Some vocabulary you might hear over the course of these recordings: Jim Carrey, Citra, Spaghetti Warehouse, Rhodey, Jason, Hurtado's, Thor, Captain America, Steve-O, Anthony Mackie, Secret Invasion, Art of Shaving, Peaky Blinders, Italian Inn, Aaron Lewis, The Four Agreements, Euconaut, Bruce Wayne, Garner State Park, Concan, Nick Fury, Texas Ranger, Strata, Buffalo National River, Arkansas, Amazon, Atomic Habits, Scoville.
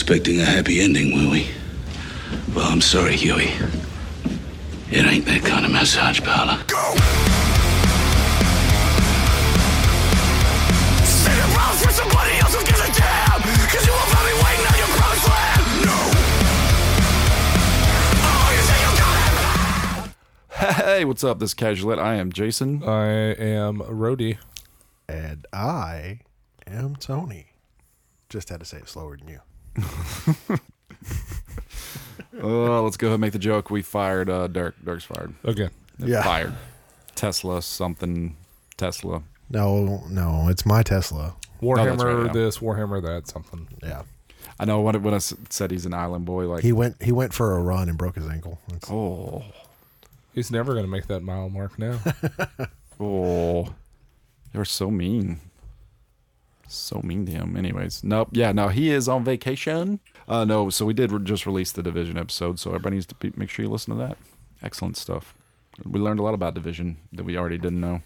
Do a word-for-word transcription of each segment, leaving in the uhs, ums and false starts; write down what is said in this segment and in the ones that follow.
expecting a happy ending, were we? Well, I'm sorry, Huey. It ain't that kind of massage parlor. Go! Sit around for somebody else who gives a damn! Cause you won't be waiting on your promised land! No! Oh, you say you got it! Hey, what's up? This is Casually Lit. I am Jason. I am Rhodey. And I am Tony. Just had to say it slower than you. Oh, let's go ahead and make the joke. We fired uh, Dirk. Dirk's fired. Okay. Yeah. Fired. Tesla something. Tesla. No, no, it's my Tesla. Warhammer oh, right, yeah. this, Warhammer that, something. Yeah. I know when, when I said he's an island boy. Like He went He went for a run and broke his ankle. That's, oh. He's never going to make that mile mark now. Oh. They were so mean. So mean to him. Anyways, nope. Yeah, no, he is on vacation. Uh, no, so we did re- just release the Division episode, so everybody needs to be- make sure you listen to that. Excellent stuff. We learned a lot about Division that we already didn't know.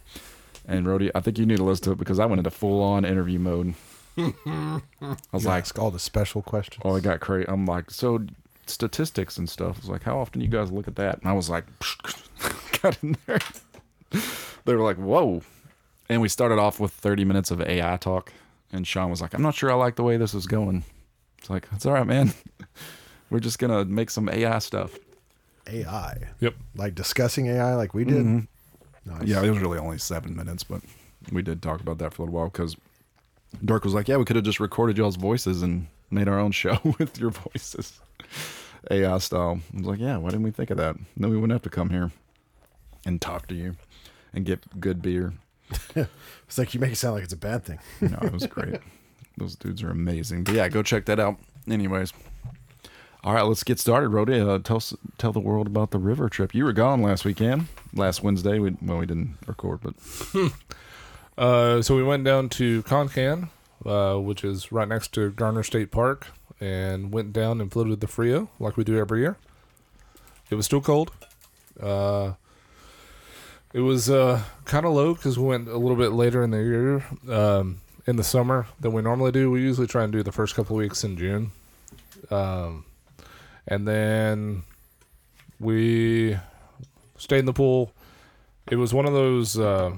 And Rhodey, I think you need to listen to it because I went into full-on interview mode. I was you like, ask all the special questions. Oh, I got crazy. I'm like, so statistics and stuff. I was like, how often do you guys look at that? And I was like, got in there. They were like, whoa. And we started off with thirty minutes of A I talk. And Sean was like, I'm not sure I like the way this is going. It's like, it's all right, man. We're just going to make some A I stuff. A I? Yep. Like discussing A I like we did? Mm-hmm. Nice. Yeah, it was really only seven minutes, but we did talk about that for a little while because Dirk was like, yeah, we could have just recorded y'all's voices and made our own show with your voices. A I style. I was like, yeah, why didn't we think of that? And then we wouldn't have to come here and talk to you and get good beer. It's like you make it sound like it's a bad thing. No, it was great. Those dudes are amazing. But yeah, go check that out. Anyways, all right, let's get started. Rhodey, uh, tell tell the world about the river trip. You were gone last weekend, last Wednesday. We well, we didn't record, but hmm. uh, so we went down to Concan, uh, which is right next to Garner State Park, and went down and floated the Frio like we do every year. It was still cold. Uh, it was uh, kind of low because we went a little bit later in the year. Um, In the summer than we normally do. We usually try and do the first couple of weeks in June. Um, and then we stayed in the pool. It was one of those, uh,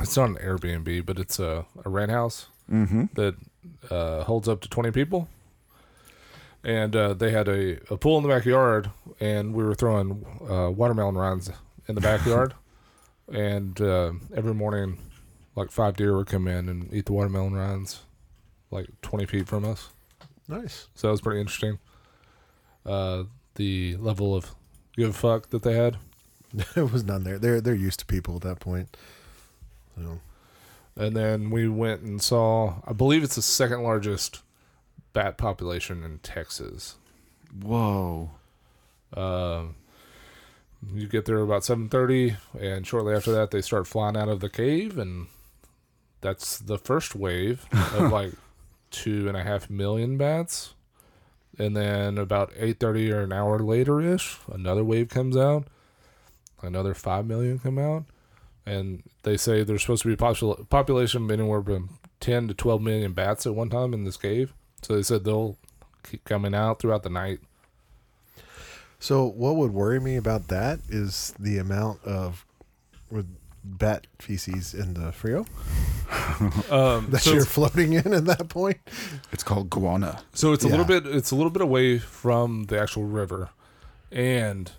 it's not an Airbnb, but it's a, a rent house mm-hmm. that uh, holds up to twenty people. And uh, they had a, a pool in the backyard, and we were throwing uh, watermelon rinds in the backyard. And uh, every morning... Like five deer would come in and eat the watermelon rinds, like twenty feet from us. Nice. So that was pretty interesting. Uh, the level of give a fuck that they had. There was none there. They're they're used to people at that point. So. And then we went and saw. I believe it's the second largest bat population in Texas. Whoa. Uh, you get there about seven thirty, and shortly after that, they start flying out of the cave and. That's the first wave of like two and a half million bats. And then about eight thirty or an hour later-ish, another wave comes out. Another five million come out. And they say there's supposed to be a popul- population anywhere from ten to twelve million bats at one time in this cave. So they said they'll keep coming out throughout the night. So what would worry me about that is the amount of... With, bat feces in the Frio um, that so you're floating in at that point. It's called guana. So it's yeah. a little bit. It's a little bit away from the actual river, and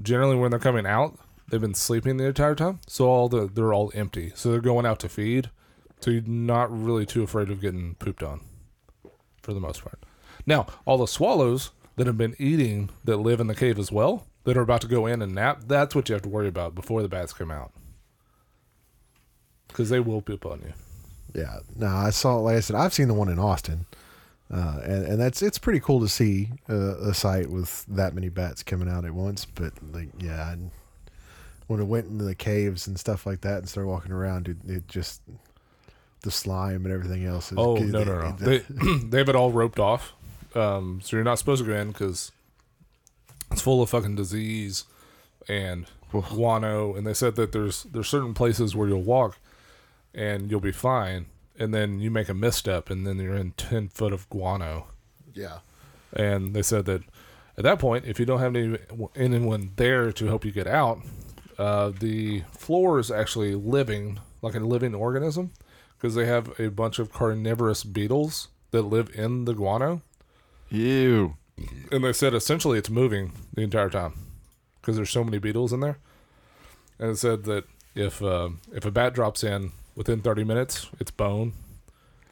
generally when they're coming out, they've been sleeping the entire time. So all the they're all empty. So they're going out to feed. So you're not really too afraid of getting pooped on, for the most part. Now all the swallows that have been eating that live in the cave as well that are about to go in and nap. That's what you have to worry about before the bats come out. Because they will poop on you. Yeah. No, I saw it like I said. I've seen the one in Austin. Uh, and, and that's it's pretty cool to see uh, a site with that many bats coming out at once. But, like, yeah, I, when I went into the caves and stuff like that and started walking around, it, it just, the slime and everything else. Is, oh, it, no, no, no. It, it, they, they have it all roped off. Um, so you're not supposed to go in because it's full of fucking disease and guano. And they said that there's there's certain places where you'll walk. And you'll be fine. And then you make a misstep, and then you're in ten foot of guano. Yeah. And they said that at that point, if you don't have any, anyone there to help you get out, uh, the floor is actually living, like a living organism, because they have a bunch of carnivorous beetles that live in the guano. Ew. And they said essentially it's moving the entire time because there's so many beetles in there. And it said that if uh, if a bat drops in within thirty minutes, it's bone.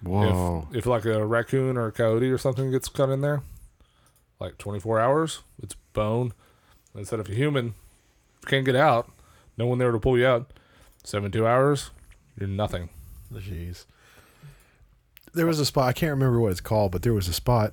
Whoa. If, if like a raccoon or a coyote or something gets cut in there, like twenty-four hours, it's bone. And it said if a human can't get out, no one there to pull you out, seventy-two hours, you're nothing. Jeez. There was a spot, I can't remember what it's called, but there was a spot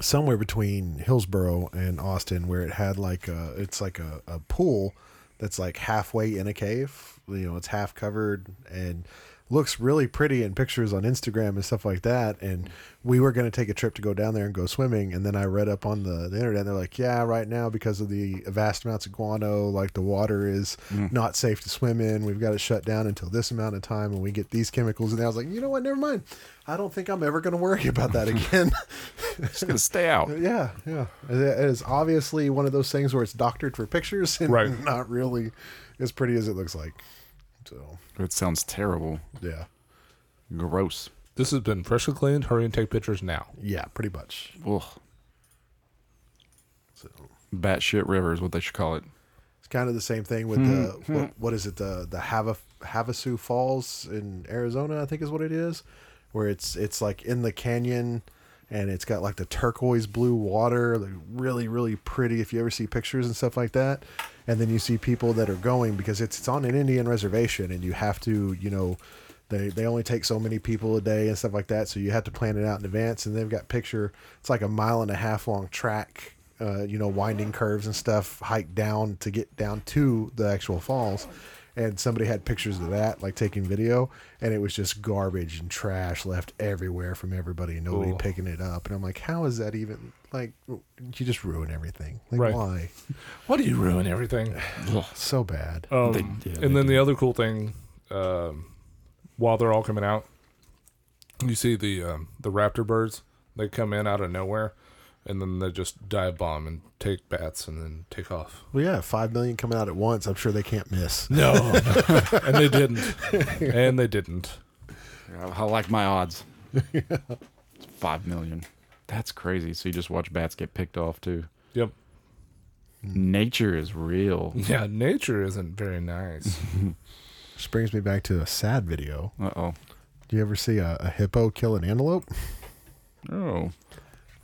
somewhere between Hillsboro and Austin where it had like a, it's like a, a pool that's like halfway in a cave. You know, it's half covered and looks really pretty in pictures on Instagram and stuff like that. And we were going to take a trip to go down there and go swimming. And then I read up on the, the internet, and they're like, yeah, right now, because of the vast amounts of guano, like the water is mm. not safe to swim in. We've got to shut down until this amount of time and we get these chemicals. And I was like, you know what? Never mind. I don't think I'm ever going to worry about that again. Just going to stay out. Yeah. Yeah. It is obviously one of those things where it's doctored for pictures and right. not really as pretty as it looks like. So it sounds terrible. Yeah. Gross. This has been freshly cleaned. Hurry and take pictures now. Yeah, pretty much. Ugh. So batshit river is what they should call it. It's kind of the same thing with hmm. the hmm. What, what is it the the Hava, Havasu Falls in Arizona, I think is what it is, where it's it's like in the canyon and it's got like the turquoise blue water, like really really pretty if you ever see pictures and stuff like that. And then you see people that are going because it's, it's on an Indian reservation and you have to, you know, they, they only take so many people a day and stuff like that. So you have to plan it out in advance. And they've got picture. It's like a mile and a half long track, uh, you know, winding curves and stuff, hike down to get down to the actual falls. And somebody had pictures of that, like taking video. And it was just garbage and trash left everywhere from everybody. Nobody Ooh. Picking it up. And I'm like, how is that even... Like, you just ruin everything. Like, right. why? Why do you ruin everything? So bad. Um, they, yeah, and then do. The other cool thing, uh, while they're all coming out, you see the um, the raptor birds. They come in out of nowhere, and then they just dive bomb and take bats and then take off. Well, yeah, five million coming out at once. I'm sure they can't miss. No. And they didn't. And they didn't. I, I like my odds. Yeah. It's five million. That's crazy. So you just watch bats get picked off too. Yep. Nature is real. Yeah, nature isn't very nice. Which brings me back to a sad video. Uh-oh. Do you ever see a, a hippo kill an antelope? Oh.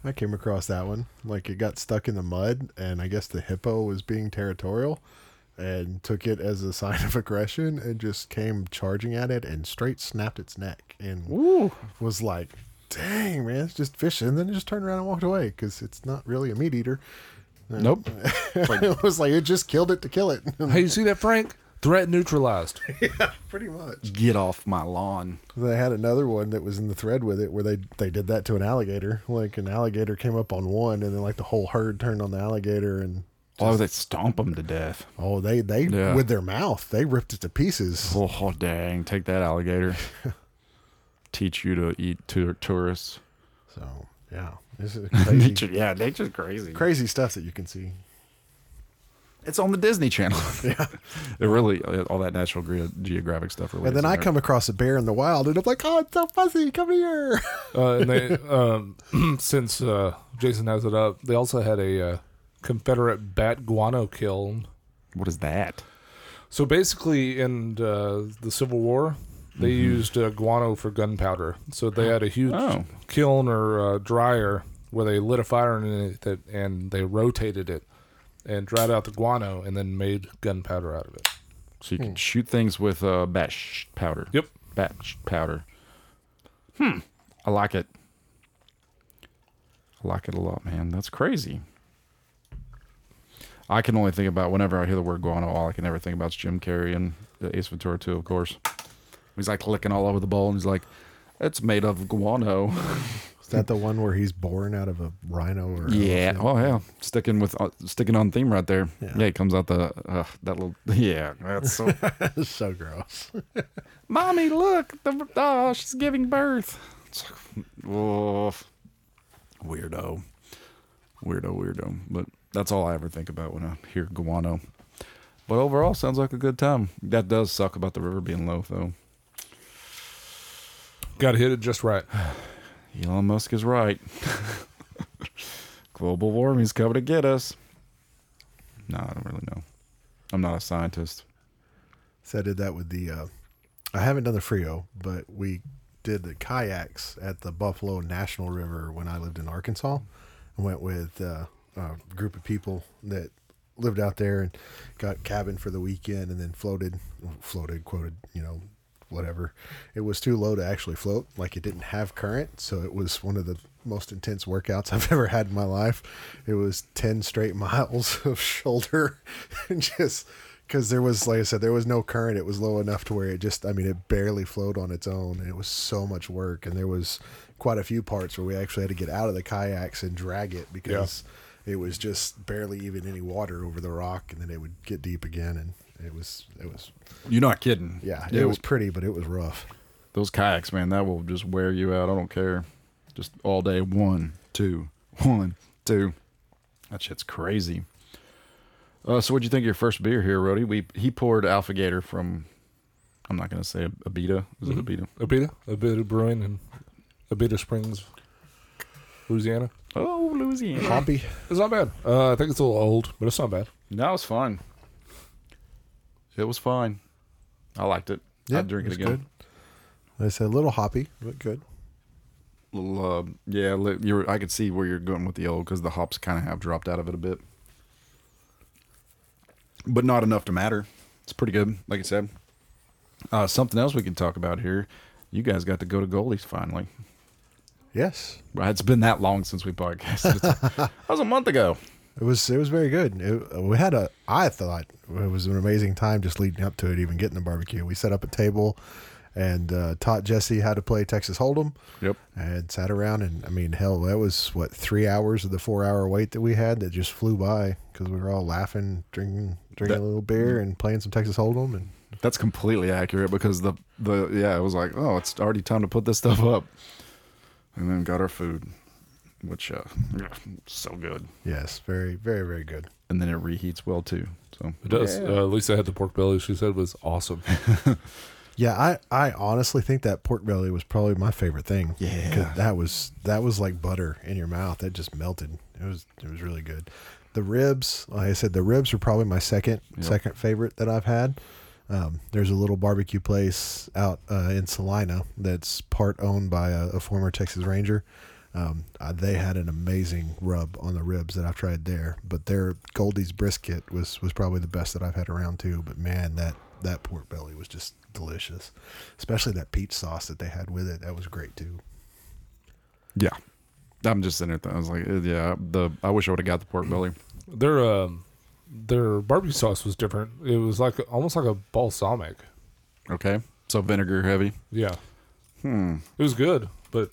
I came across that one. Like it got stuck in the mud and I guess the hippo was being territorial and took it as a sign of aggression and just came charging at it and straight snapped its neck and Ooh. Was like... Dang, man, it's just fishing. And then it just turned around and walked away because it's not really a meat eater. Nope. It was like it just killed it to kill it. Hey, you see that, Frank? Threat neutralized. Yeah, pretty much. Get off my lawn. They had another one that was in the thread with it where they, they did that to an alligator. Like an alligator came up on one and then like the whole herd turned on the alligator and... Just, oh, they stomp them to death. Oh, they, they yeah. with their mouth, they ripped it to pieces. Oh, dang. Take that, alligator. Teach you to eat to tourists. So yeah, this is crazy. nature, yeah, nature's crazy. Crazy stuff that you can see. It's on the Disney Channel. Yeah, it really all that National Geographic stuff. And then I there. come across a bear in the wild, and I'm like, oh, it's so fuzzy. Come here. Uh, and they, um, since uh, Jason has it up, they also had a uh, Confederate bat guano kiln. What is that? So basically, in uh, the Civil War. They mm-hmm. used uh, guano for gunpowder. So they had a huge oh. kiln or uh, dryer where they lit a fire in it that, and they rotated it and dried out the guano and then made gunpowder out of it. So you hmm. can shoot things with uh, bat sh- powder. Yep. Bat sh- powder. Hmm. I like it. I like it a lot, man. That's crazy. I can only think about, whenever I hear the word guano, all I can ever think about is Jim Carrey and Ace Ventura two, of course. He's like licking all over the bowl, and he's like, "It's made of guano." Is that the one where he's born out of a rhino? Or yeah, anything? Oh yeah, sticking with uh, sticking on theme right there. Yeah, yeah, it comes out the uh, that little. Yeah, that's so so gross. Mommy, look! The, oh, she's giving birth. It's like, oh, Weirdo. Weirdo, weirdo. But that's all I ever think about when I hear guano. But overall, sounds like a good time. That does suck about the river being low, though. Got to hit it just right. Elon Musk is right. Global warming's coming to get us. No, I don't really know. I'm not a scientist. So I did that with the... Uh, I haven't done the Frio, but we did the kayaks at the Buffalo National River when I lived in Arkansas. I went with uh, a group of people that lived out there and got cabin for the weekend and then floated, floated, quoted, you know, whatever. It was too low to actually float. Like, it didn't have current. So it was one of the most intense workouts I've ever had in my life. It was ten straight miles of shoulder and just, cause there was, like I said, there was no current. It was low enough to where it just, I mean, it barely flowed on its own, and it was so much work. And there was quite a few parts where we actually had to get out of the kayaks and drag it because yeah. it was just barely even any water over the rock. And then it would get deep again. And It was, it was, you're not kidding. Yeah. It, it was pretty, but it was rough. Those kayaks, man, that will just wear you out. I don't care. Just all day. One, two, one, two. That shit's crazy. Uh, so what'd you think of your first beer here, Rhodey? We, he poured Alligator from, I'm not going to say Abita. Is it Abita? Abita. Abita Brewing in Abita Springs, Louisiana. Oh, Louisiana. Hoppy. It's not bad. Uh, I think it's a little old, but it's not bad. No, it's fine. It was fine. I liked it. Yeah, I'd drink it, it again. Good. I said a little hoppy, but good. Little, uh, yeah, you're, I could see where you're going with the old because the hops kind of have dropped out of it a bit. But not enough to matter. It's pretty good, like I said. Uh, something else we can talk about here. You guys got to go to Goldie's finally. Yes. It's been that long since we podcasted. That was a month ago. It was it was very good. It, we had a I thought it was an amazing time just leading up to it, even getting the barbecue. We set up a table and uh, taught Jesse how to play Texas Hold'em. Yep. And sat around and I mean, hell, that was what three hours of the four hour wait that we had that just flew by because we were all laughing, drinking, drinking that, a little beer and playing some Texas Hold'em. And that's completely accurate because the the yeah, it was like, oh, it's already time to put this stuff up, and then got our food. Which, uh, so good. Yes, very, very, very good. And then it reheats well, too. So it does. Yeah. Uh, Lisa had the pork belly. She said it was awesome. yeah, I, I honestly think that pork belly was probably my favorite thing. Yeah. That was, that was like butter in your mouth. That just melted. It was it was really good. The ribs, like I said, the ribs were probably my second yep. second favorite that I've had. Um, there's a little barbecue place out uh, in Salina that's part owned by a, a former Texas Ranger. Um, uh, they had an amazing rub on the ribs that I've tried there, but their Goldie's brisket was, was probably the best that I've had around too. But man, that, that pork belly was just delicious, especially that peach sauce that they had with it. That was great too. Yeah. I'm just sitting there. I was like, yeah, the, I wish I would have got the pork belly. Their, um, their barbecue sauce was different. It was like, almost like a balsamic. Okay. So vinegar heavy. Yeah. Hmm. It was good, but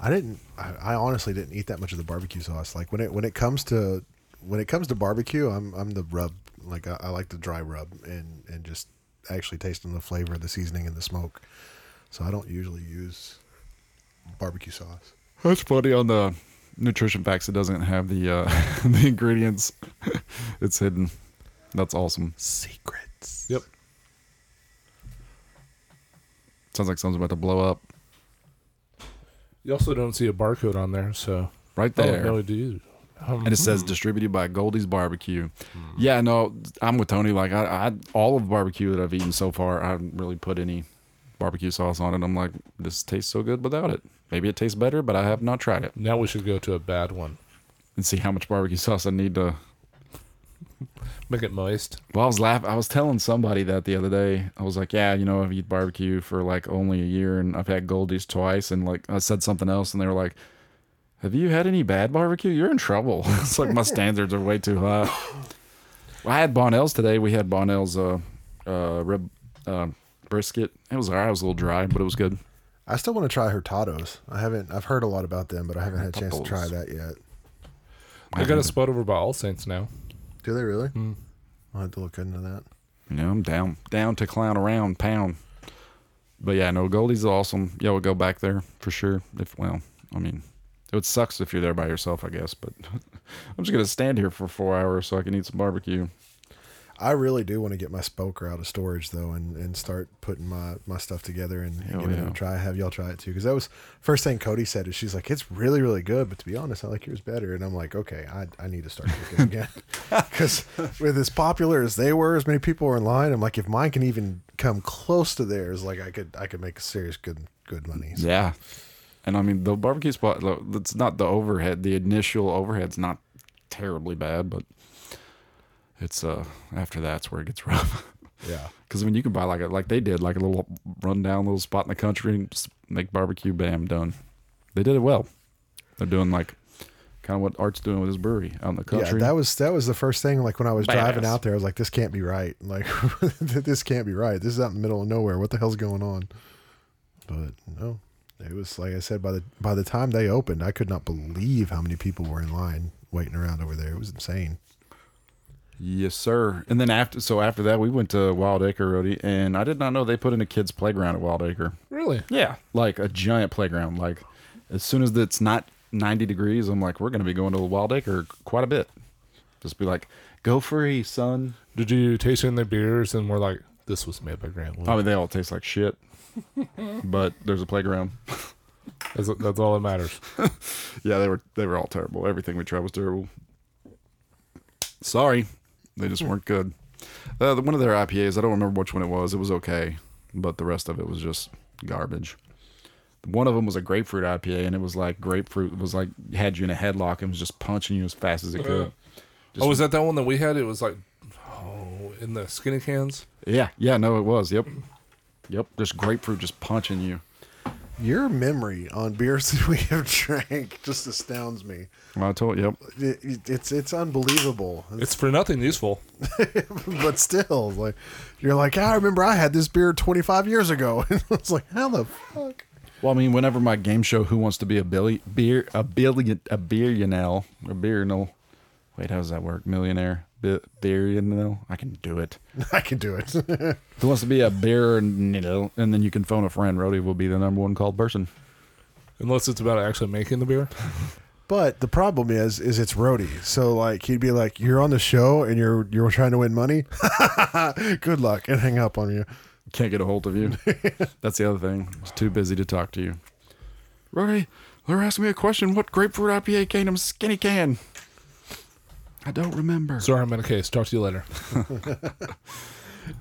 I didn't. I, I honestly didn't eat that much of the barbecue sauce. Like when it when it comes to when it comes to barbecue, I'm I'm the rub. Like I, I like the dry rub and, and just actually tasting the flavor, the seasoning, and the smoke. So I don't usually use barbecue sauce. That's funny. On the nutrition facts, it doesn't have the uh, the ingredients. It's hidden. That's awesome. Secrets. Yep. Sounds like something's about to blow up. You also don't see a barcode on there, so right there. I don't know what to use. Um, and it says distributed by Goldie's Barbecue. Mm. Yeah, no, I'm with Tony. Like I, I, all of barbecue that I've eaten so far, I haven't really put any barbecue sauce on it. I'm like, this tastes so good without it. Maybe it tastes better, but I have not tried it. Now we should go to a bad one and see how much barbecue sauce I need to make it moist. Well, I was laughing. I was telling somebody that the other day. I was like, yeah, you know, I've eaten barbecue for like only a year and I've had Goldie's twice. And like, I said something else and they were like, have you had any bad barbecue? You're in trouble. It's like my standards are way too high. Well, I had Bonnell's today. We had Bonnell's uh, uh, rib uh, brisket. It was all right. It was a little dry, but it was good. I still want to try Hurtado's. I haven't, I've heard a lot about them, but I haven't had a chance to try that yet. I got a spot over by All Saints now. Do they really? Mm. I'll have to look into that. You know, I'm down. Down to clown around, pound. But yeah, no, Goldie's awesome. Yeah, we'll go back there for sure. If Well, I mean, It sucks if you're there by yourself, I guess, but I'm just going to stand here for four hours so I can eat some barbecue. I really do want to get my Spoker out of storage, though, and, and start putting my, my stuff together and, and get yeah. it and try, have y'all try it, too. Because that was first thing Cody said is she's like, it's really, really good. But to be honest, I like yours better. And I'm like, okay, I I need to start cooking again. Because with as popular as they were, as many people were in line, I'm like, if mine can even come close to theirs, like I could I could make serious good, good money. So. Yeah. And I mean, the barbecue spot, it's not the overhead. The initial overhead's not terribly bad, but it's uh after that's where it gets rough. Yeah. Because I mean, you can buy like a, like they did, like a little rundown little spot in the country and just make barbecue, bam, done. They did it well. They're doing like kind of what Art's doing with his brewery out in the country. Yeah, that was that was the first thing. Like when I was Badass. driving out there, I was like, this can't be right. Like, this can't be right. This is out in the middle of nowhere. What the hell's going on? But no. It was, like I said, by the by the time they opened, I could not believe how many people were in line waiting around over there. It was insane. Yes, sir. And then after, so after that, we went to Wild Acre, Rhodey, and I did not know they put in a kids' playground at Wild Acre. Really? Yeah, like a giant playground. Like as soon as it's not ninety degrees, I'm like, we're going to be going to Wild Acre quite a bit. Just be like, go free, son. Did you taste in their beers? And we're like, this was made by Grant Wood. I mean, they all taste like shit. But there's a playground. That's, that's all that matters. Yeah, they were they were all terrible. Everything we tried was terrible. Sorry, they just weren't good. Uh, one of their I P As, I don't remember which one it was. It was okay, but the rest of it was just garbage. One of them was a grapefruit I P A, and it was like grapefruit was like had you in a headlock and was just punching you as fast as it could. Just, oh, was that that one that we had? It was like oh, in the skinny cans. Yeah, yeah, no, it was. Yep. Yep, just grapefruit just punching you. Your memory on beers that we have drank just astounds me. I told you. Yep. It, it's it's unbelievable. It's, it's for nothing useful. But still, like you're like, I remember I had this beer twenty-five years ago. And I was like, how the fuck? Well, I mean, whenever my game show, Who Wants to Be a Billi- Beer a Billion a Billionaire a Billionaire? Wait, how does that work? Millionaire. Billionaire. I can do it. I can do it. Who wants to be a beer? And, you know, and then you can phone a friend. Rhodey will be the number one called person, unless it's about actually making the beer. But the problem is, is it's Rhodey. So like he'd be like, "You're on the show and you're you're trying to win money. Good luck," and hang up on you. Can't get a hold of you. That's the other thing. He's too busy to talk to you. Rhodey, they're asking me a question. What grapefruit I P A came in a skinny can? I don't remember. Sorry, I'm in a case. Talk to you later.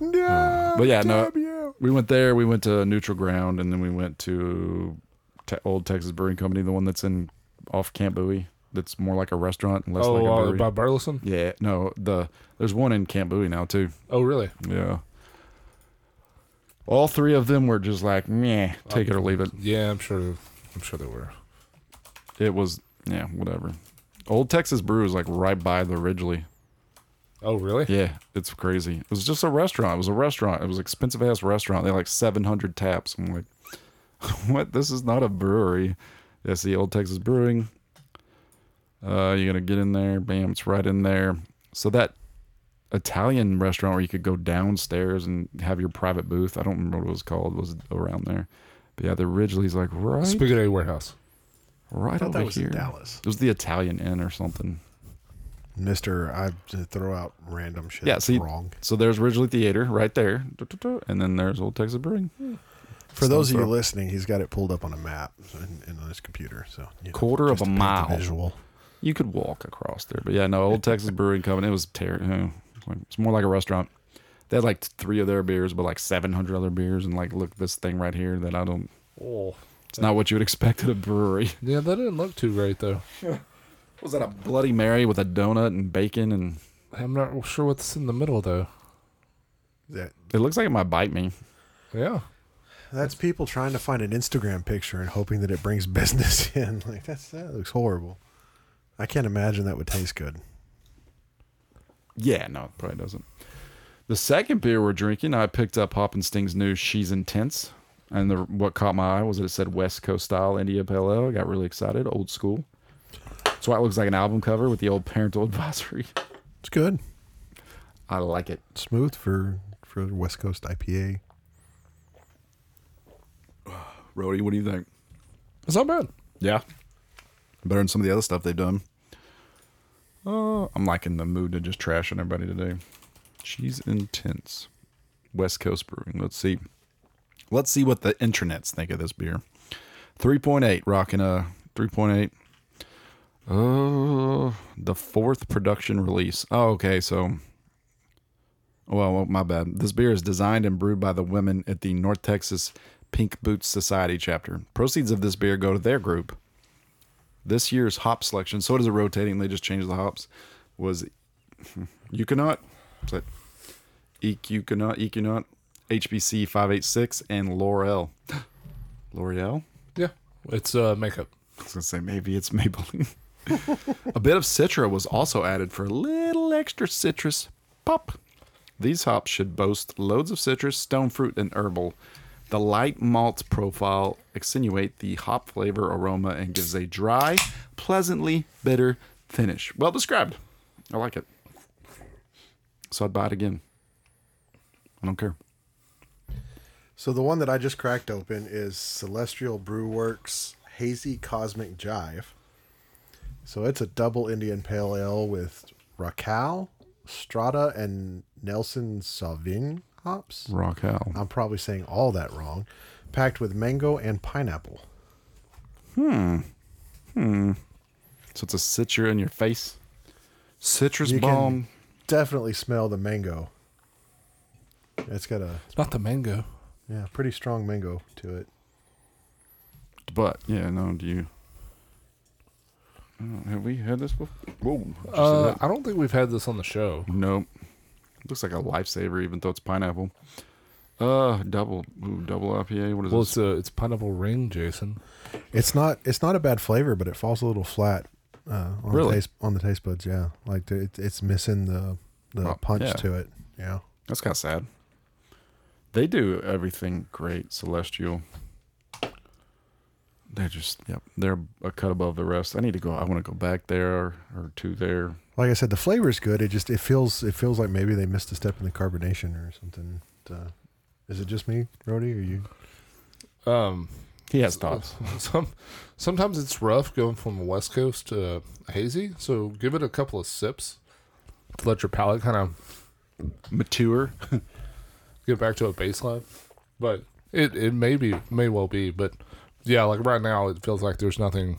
No. Uh, but yeah, no. We went there. We went to Neutral Ground, and then we went to te- Old Texas Brewing Company, the one that's in off Camp Bowie. That's more like a restaurant and less oh, like a brewery. Oh, uh, by Burleson? Yeah. No, the there's one in Camp Bowie now too. Oh, really? Yeah. All three of them were just like, meh, take I'm, it or leave it. Yeah, I'm sure. I'm sure they were. It was yeah, whatever. Old Texas Brew is like right by the Ridgely. Oh, really? Yeah, it's crazy. It was just a restaurant. It was a restaurant. It was an expensive-ass restaurant. They had like seven hundred taps. I'm like, what? This is not a brewery. That's the Old Texas Brewing. Uh, you're going to get in there. Bam, it's right in there. So that Italian restaurant where you could go downstairs and have your private booth, I don't remember what it was called, was around there. But yeah, the Ridgely's like right. Spaghetti Warehouse. Right I thought over that was here. In Dallas. It was the Italian Inn or something. Mister, I throw out random shit yeah, that's see, wrong. So there's Ridgely Theater right there. And then there's Old Texas Brewing. Hmm. For those of you listening, he's got it pulled up on a map and, and on his computer. So you know, quarter of a mile. Visual. You could walk across there. But yeah, no, Old Texas Brewing Company. It was terrible. It's more like a restaurant. They had like three of their beers, but like seven hundred other beers. And like, look, this thing right here that I don't... Oh. It's not what you would expect at a brewery. Yeah, that didn't look too great, though. Was that a Bloody Mary with a donut and bacon? And I'm not sure what's in the middle, though. That It looks like it might bite me. Yeah. That's people trying to find an Instagram picture and hoping that it brings business in. Like that's That looks horrible. I can't imagine that would taste good. Yeah, no, it probably doesn't. The second beer we're drinking, I picked up Hoppenstein's new She's Intense. And the, what caught my eye was that it said West Coast Style India Pale Ale. I got really excited. Old school. That's why it looks like an album cover with the old parental advisory. It's good. I like it. Smooth for, for West Coast I P A. Rhodey, what do you think? It's not bad. Yeah. Better than some of the other stuff they've done. Oh, I'm like in the mood to just trash on everybody today. She's intense. West Coast Brewing. Let's see. Let's see what the internets think of this beer. three point eight, rocking a three point eight. Oh, the fourth production release. Oh, okay, so... Well, my bad. This beer is designed and brewed by the women at the North Texas Pink Boots Society chapter. Proceeds of this beer go to their group. This year's hop selection, so it is a rotating, they just changed the hops, was Euconaut, Euconaut, Euconaut, H B C five eighty-six, and L'Oreal. L'Oreal? Yeah, it's uh, makeup. I was going to say, maybe it's Maybelline. A bit of Citra was also added for a little extra citrus pop. These hops should boast loads of citrus, stone fruit, and herbal. The light malt profile accentuates the hop flavor aroma and gives a dry, pleasantly bitter finish. Well described. I like it. So I'd buy it again. I don't care. So the one that I just cracked open is Celestial Brew Works Hazy Cosmic Jive. So it's a double Indian Pale Ale with Raquel, Strata, and Nelson Sauvignon hops. Raquel. I'm probably saying all that wrong. Packed with mango and pineapple. Hmm. Hmm. So it's a citra in your face. Citrus you bomb. Can definitely smell the mango. It's got a... It's not the mango. Yeah, pretty strong mango to it. But, yeah, no, do you... Oh, have we had this before? Whoa. Uh, I don't think we've had this on the show. Nope. Looks like a lifesaver, even though it's pineapple. Uh, double, ooh, double I P A. What is well, this? Well, it's a, it's pineapple ring, Jason. It's not, it's not a bad flavor, but it falls a little flat. Uh, on really? The taste, on the taste buds, yeah. Like it, it's missing the the oh, punch yeah. to it. Yeah, that's kind of sad. They do everything great, Celestial. They're just, yep, they're a cut above the rest. I need to go, I want to go back there or, or to there. Like I said, the flavor is good. It just, it feels, it feels like maybe they missed a step in the carbonation or something. But, uh, is it just me, Rhodey, or you? Um, he has thoughts. Some, sometimes it's rough going from the West Coast to hazy. So give it a couple of sips to let your palate kind of mature, get back to a baseline. But it, it may be, may well be, but. Yeah, like right now, it feels like there's nothing,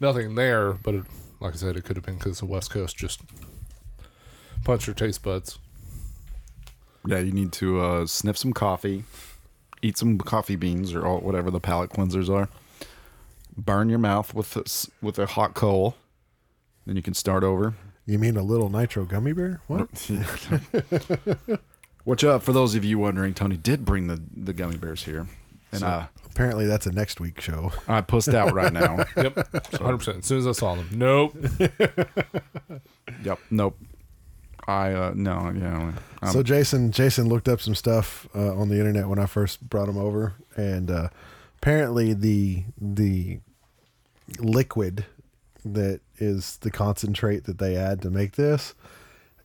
nothing there. But it, like I said, it could have been because the West Coast just punched your taste buds. Yeah, you need to uh, sniff some coffee, eat some coffee beans or all, whatever the palate cleansers are. Burn your mouth with a, with a hot coal, then you can start over. You mean a little nitro gummy bear? What? What's up? For those of you wondering, Tony did bring the, the gummy bears here. And so, I, apparently that's a next week show. I pussed out right now. Yep, one hundred percent. As soon as I saw them. Nope. Yep, nope. I, uh, no, yeah. I'm, so Jason Jason looked up some stuff uh, on the internet when I first brought him over. And uh, apparently the the liquid that is the concentrate that they add to make this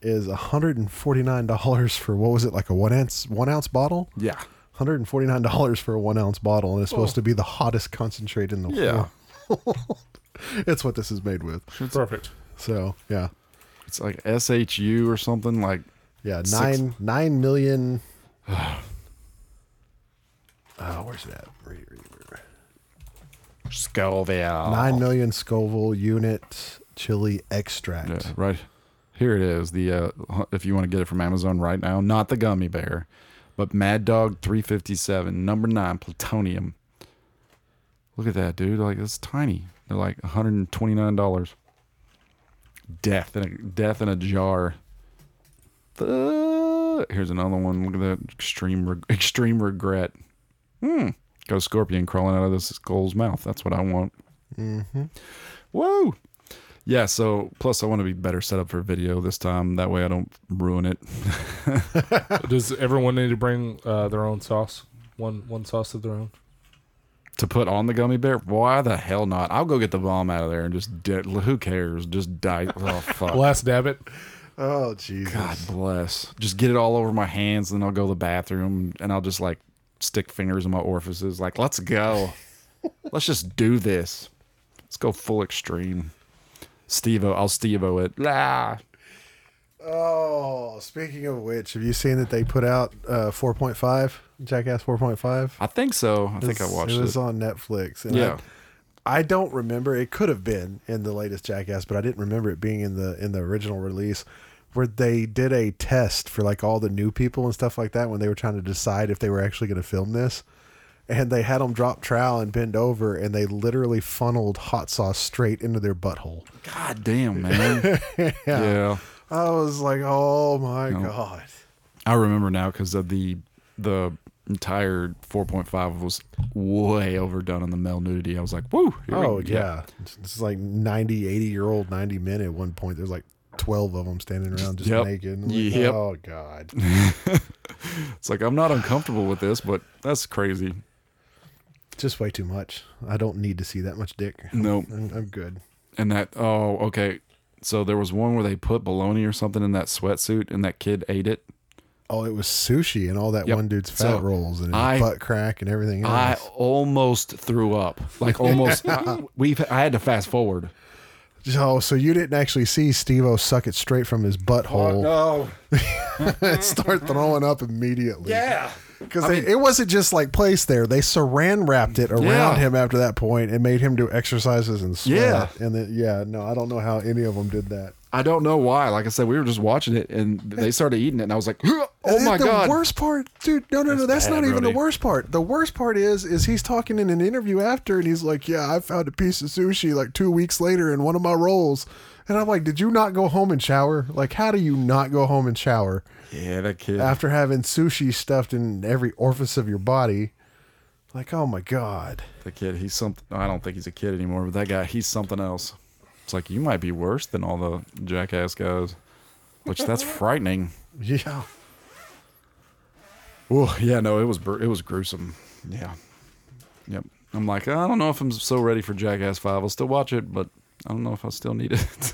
is one hundred forty-nine dollars for, what was it, like a one ounce, one ounce bottle? Yeah. one hundred forty-nine dollars for a one ounce bottle, and it's supposed oh. to be the hottest concentrate in the yeah. world. It's what this is made with. It's perfect. So, yeah. It's like S H U or something like. Yeah, six... nine, nine million. Oh, where's that? Scoville. Nine million Scoville unit chili extract. Yeah, right. Here it is. The uh, if you want to get it from Amazon right now, not the gummy bear. But Mad Dog three fifty-seven, number nine, plutonium. Look at that, dude. Like, it's tiny. They're like one hundred twenty-nine dollars. Death in a, death in a jar. The, here's another one. Look at that. Extreme reg, extreme regret. Hmm. Go scorpion crawling out of this skull's mouth. That's what I want. Mm-hmm. Whoa. Yeah, so plus I want to be better set up for video this time. That way I don't ruin it. Does everyone need to bring uh, their own sauce? One one sauce of their own? To put on the gummy bear? Why the hell not? I'll go get the bomb out of there and just, de- who cares? Just die. Oh, fuck. Last dab it. Oh, Jesus. God bless. Just get it all over my hands, and then I'll go to the bathroom, and I'll just, like, stick fingers in my orifices. Like, let's go. Let's just do this. Let's go full extreme. Steve-O, I'll Steve-O it. Blah. Oh, speaking of which, have you seen that they put out uh, four point five? Jackass four point five? I think so. I think I watched it. It was on Netflix. And yeah. I, I don't remember. It could have been in the latest Jackass, but I didn't remember it being in the in the original release, where they did a test for like all the new people and stuff like that when they were trying to decide if they were actually going to film this. And they had them drop trowel and bend over, and they literally funneled hot sauce straight into their butthole. God damn, man. yeah. yeah. I was like, oh, my no. God. I remember now because the the entire four point five was way overdone on the male nudity. I was like, woo. Oh, yeah. This is like ninety, eighty-year-old, ninety men at one point. There's like twelve of them standing around just yep. naked. Like, yep. Oh, God. It's like, I'm not uncomfortable with this, but that's crazy. Just way too much. I don't need to see that much dick. No, nope. I'm, I'm good. And that, oh, okay. So there was one where they put bologna or something in that sweatsuit, and that kid ate it. Oh, it was sushi and all that yep. one dude's fat so rolls and I, butt crack and everything else. I almost threw up. Like almost. I, we've. I had to fast forward. Oh, so you didn't actually see Steve-O suck it straight from his butthole. Oh, no. Start throwing up immediately. Yeah. Because it wasn't just like placed there. They saran wrapped it around yeah. him after that point and made him do exercises and sweat. Yeah. And then, yeah, no, I don't know how any of them did that. I don't know why. Like I said, we were just watching it and they started eating it. And I was like, oh my the God. The worst part, dude. No, no, no. That's, that's bad, not even Rhodey. The worst part. The worst part is, is he's talking in an interview after and he's like, yeah, I found a piece of sushi like two weeks later in one of my rolls. And I'm like, did you not go home and shower? Like, how do you not go home and shower? Yeah, that kid. After having sushi stuffed in every orifice of your body. Like, oh my God. The kid, he's something. I don't think he's a kid anymore, but that guy, he's something else. It's like, you might be worse than all the Jackass guys, which that's frightening. Yeah. Oh, yeah, no, it was it was gruesome. Yeah. Yep. I'm like, I don't know if I'm so ready for Jackass five. I'll still watch it, but I don't know if I still need it.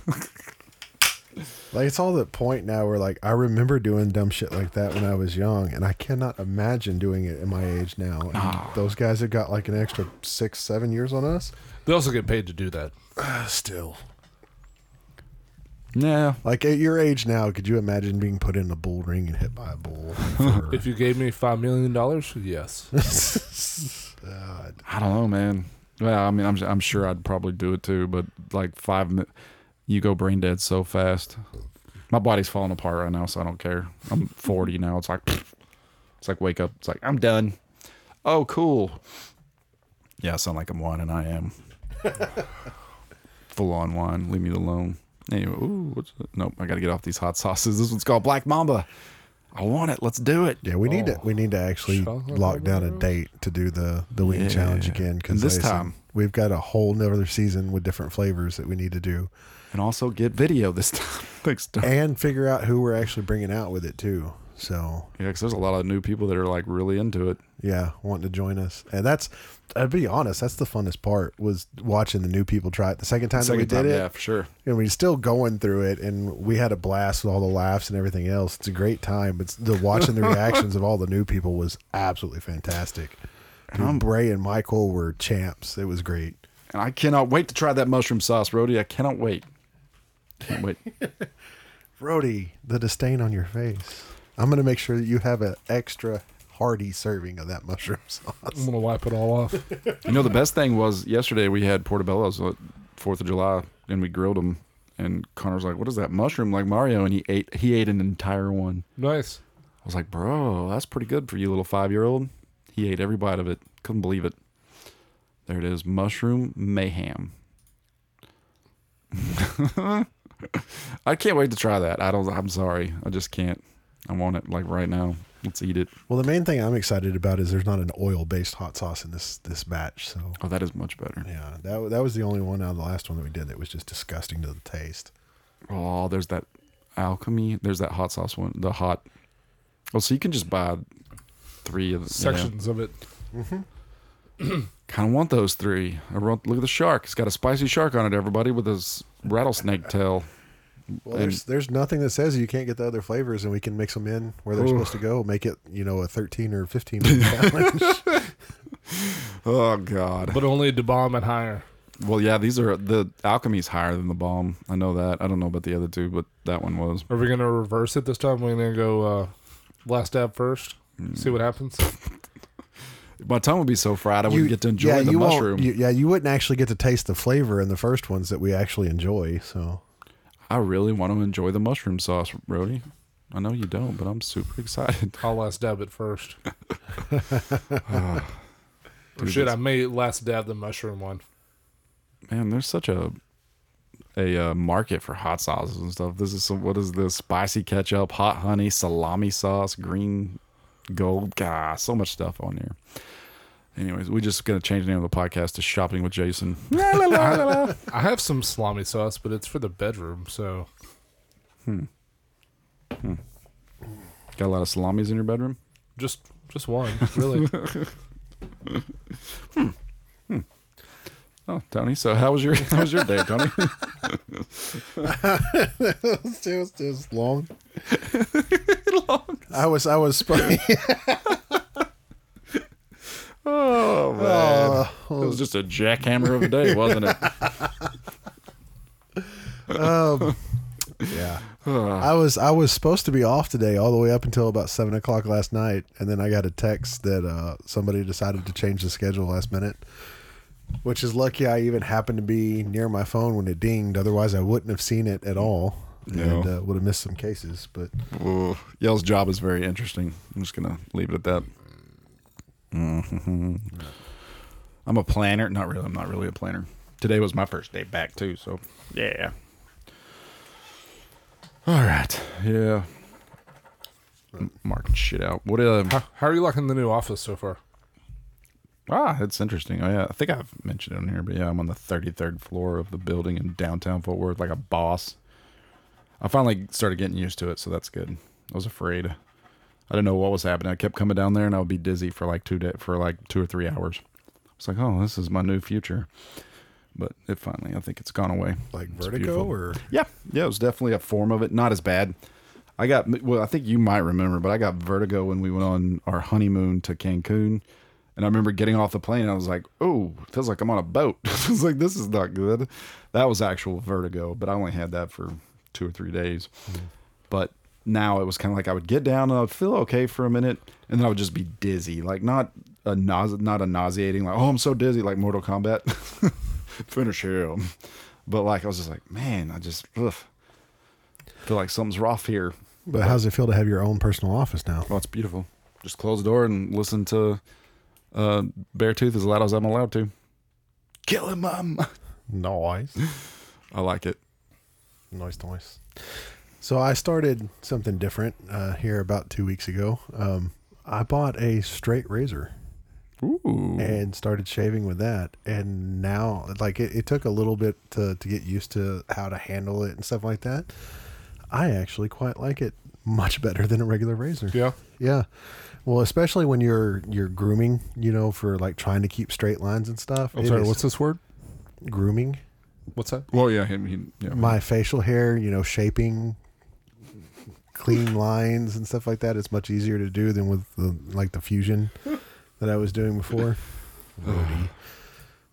Like, it's all the point now where, like, I remember doing dumb shit like that when I was young, and I cannot imagine doing it at my age now. And oh. Those guys have got, like, an extra six, seven years on us. They also get paid to do that. Uh, still. Nah. Like, at your age now, could you imagine being put in a bull ring and hit by a bull? For... If you gave me five million dollars, yes. God. I don't know, man. Well, I mean, I'm, I'm sure I'd probably do it, too, but, like, five minutes. You go brain dead so fast. My body's falling apart right now, so I don't care. I'm forty now. It's like, pfft. It's like, wake up. It's like, I'm done. Oh, cool. Yeah, I sound like I'm whining. I am. Full on wine. Leave me alone. Anyway, ooh, what's that? Nope. I got to get off these hot sauces. This one's called Black Mamba. I want it. Let's do it. Yeah, we oh. need to. We need to actually lock down a date to do the the wing yeah. challenge again. Because this time we've got a whole nother season with different flavors that we need to do. And also get video this time. Thanks, Tony. And figure out who we're actually bringing out with it, too. So yeah, because there's a lot of new people that are like really into it. Yeah, wanting to join us. And that's, I'll be honest, that's the funnest part was watching the new people try it. The second time the second that we time, did it. Yeah, for sure. And we're still going through it. And we had a blast with all the laughs and everything else. It's a great time. But the watching the reactions of all the new people was absolutely fantastic. Dude, Bray and Michael were champs. It was great. And I cannot wait to try that mushroom sauce, Rhodey. I cannot wait. Can't wait. Rhodey, the disdain on your face. I'm going to make sure that you have an extra hearty serving of that mushroom sauce. I'm going to wipe it all off. You know, the best thing was yesterday we had portobello's on fourth of July and we grilled them. And Connor's like, what is that mushroom? Like Mario. And he ate he ate an entire one. Nice. I was like, bro, that's pretty good for you, little five-year-old. He ate every bite of it. Couldn't believe it. There it is. Mushroom mayhem. I can't wait to try that. I don't, I'm sorry. I just can't. I want it like right now. Let's eat it. Well, the main thing I'm excited about is there's not an oil-based hot sauce in this this batch. So oh, that is much better. Yeah, that that was the only one out of the last one that we did that was just disgusting to the taste. Oh, there's that alchemy. There's that hot sauce one. The hot. Oh, so you can just buy three of the sections yeah. of it. Mm-hmm. Kind of want those three. I wrote, look at the shark. It's got a spicy shark on it. Everybody with his rattlesnake tail. Well, and, there's, there's nothing that says you can't get the other flavors, and we can mix them in where they're ooh. Supposed to go. Make it, you know, a thirteen or fifteen minute challenge. Oh, God. But only DeBomb and higher. Well, yeah, these are the alchemy's higher than the bomb. I know that. I don't know about the other two, but that one was. Are we gonna reverse it this time? We're gonna go uh, last dab first. Mm. See what happens. My tongue would be so fried I wouldn't you, get to enjoy yeah, the you mushroom. You, yeah, you wouldn't actually get to taste the flavor in the first ones that we actually enjoy. So, I really want to enjoy the mushroom sauce, Rhodey. I know you don't, but I'm super excited. I'll last dab it first. uh, dude, shit, I may last dab the mushroom one. Man, there's such a a uh, market for hot sauces and stuff. This is some, what is this? Spicy ketchup, hot honey, salami sauce, green gold. God, so much stuff on here. Anyways, we're just going to change the name of the podcast to Shopping with Jason. la, la, la, la, la. I have some salami sauce, but it's for the bedroom, so. Hmm. Hmm. Got a lot of salamis in your bedroom? Just just one, really. hmm. Hmm. Oh, Tony, so how was your how was your day, Tony? it, was, it was just long. long. I was I was funny. oh man. Uh, well, it was just a jackhammer of a day, wasn't it? um Yeah, uh, I was I was supposed to be off today all the way up until about seven o'clock last night, and then I got a text that uh, somebody decided to change the schedule last minute, which is lucky I even happened to be near my phone when it dinged. Otherwise, I wouldn't have seen it at all, no. and uh, would have missed some cases. But Ooh, y'all's job is very interesting. I'm just gonna leave it at that. Mm-hmm. I'm a planner. Not really. I'm not really a planner. Today was my first day back too, so yeah. All right, yeah. Marking shit out. What? Uh, how, how are you liking the new office so far? Ah, it's interesting. Oh, yeah, I think I've mentioned it on here, but yeah, I'm on the thirty-third floor of the building in downtown Fort Worth, like a boss. I finally started getting used to it, so that's good. I was afraid. I didn't know what was happening. I kept coming down there, and I would be dizzy for like two de- for like two or three hours. I was like, oh, this is my new future. But it finally, I think it's gone away. Like vertigo or? Yeah. Yeah, it was definitely a form of it. Not as bad. I got, well, I think you might remember, but I got vertigo when we went on our honeymoon to Cancun. And I remember getting off the plane and I was like, oh, it feels like I'm on a boat. I was like, this is not good. That was actual vertigo, but I only had that for two or three days. Mm-hmm. But now it was kind of like I would get down and I would feel okay for a minute. And then I would just be dizzy. Like not a, nause- not a nauseating, like, oh, I'm so dizzy, like Mortal Kombat. Finish him, but like I was just like, man, I just ugh, feel like something's rough here. But, but how does it feel to have your own personal office now? Oh, it's beautiful. Just close the door and listen to uh, Beartooth as loud as I'm allowed to. Kill him, mom. Nice. I like it. Nice, nice. So I started something different uh, here about two weeks ago. Um, I bought a straight razor. Ooh. And started shaving with that, and now like it, it took a little bit to, to get used to how to handle it and stuff like that. I actually quite like it much better than a regular razor. Yeah, yeah. Well, especially when you're you're grooming, you know, for like trying to keep straight lines and stuff. I'm sorry, what's this word? Grooming. What's that? Well, yeah, I mean, yeah. My facial hair, you know, shaping. Clean lines and stuff like that. It's much easier to do than with the, like the fusion. That I was doing before.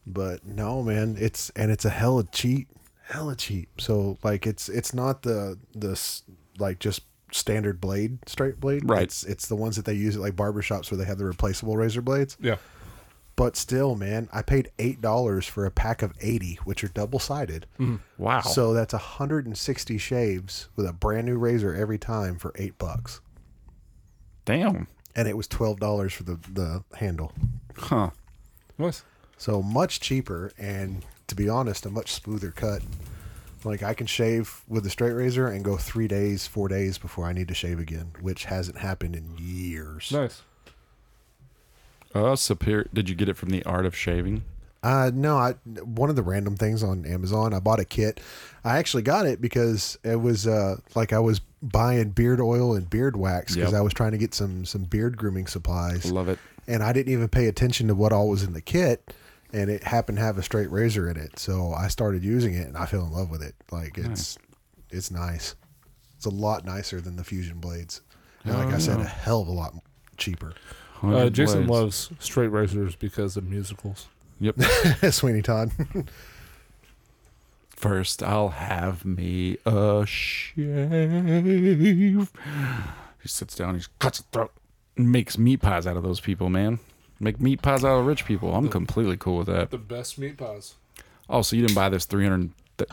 But no, man, it's, and it's a hella cheap, hella cheap. So like, it's, it's not the, the like just standard blade, straight blade. Right. It's, it's the ones that they use at like barbershops where they have the replaceable razor blades. Yeah. But still, man, I paid eight dollars for a pack of eighty, which are double sided. Mm, wow. So that's one hundred sixty shaves with a brand new razor every time for eight bucks. Damn. And it was twelve dollars for the, the handle. Huh. Nice. So much cheaper and, to be honest, a much smoother cut. Like, I can shave with a straight razor and go three days, four days before I need to shave again, which hasn't happened in years. Nice. Uh, superior. Did you get it from the Art of Shaving? Uh, no, I, one of the random things on Amazon, I bought a kit. I actually got it because it was, uh, like I was buying beard oil and beard wax because yep. I was trying to get some, some beard grooming supplies. Love it. And I didn't even pay attention to what all was in the kit, and it happened to have a straight razor in it. So I started using it and I fell in love with it. Like it's, nice. it's nice. It's a lot nicer than the fusion blades. And like oh, I said, no. a hell of a lot cheaper. Uh, Jason blades. loves straight razors because of musicals. Yep. Sweeney Todd. First, I'll have me a shave. He sits down, he cuts the throat, and makes meat pies out of those people, man. Make meat pies out of rich people. I'm the, completely cool with that. The best meat pies. Oh, so you didn't buy this three hundred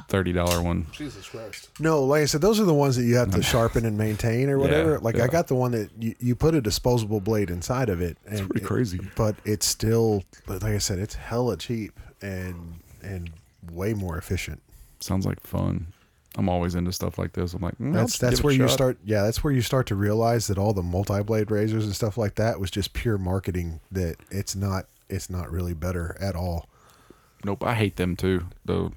thirty dollars one? Jesus Christ. No, like I said, those are the ones that you have to sharpen and maintain or whatever. Yeah, like yeah. I got the one that you, you put a disposable blade inside of it. And it's pretty it, crazy. But it's still, like I said, it's hella cheap and and way more efficient. Sounds like fun. I'm always into stuff like this. I'm like, mm, that's that's where you start. Yeah, that's where you start to realize that all the multi-blade razors and stuff like that was just pure marketing. That it's not it's not really better at all. Nope, I hate them too. Though,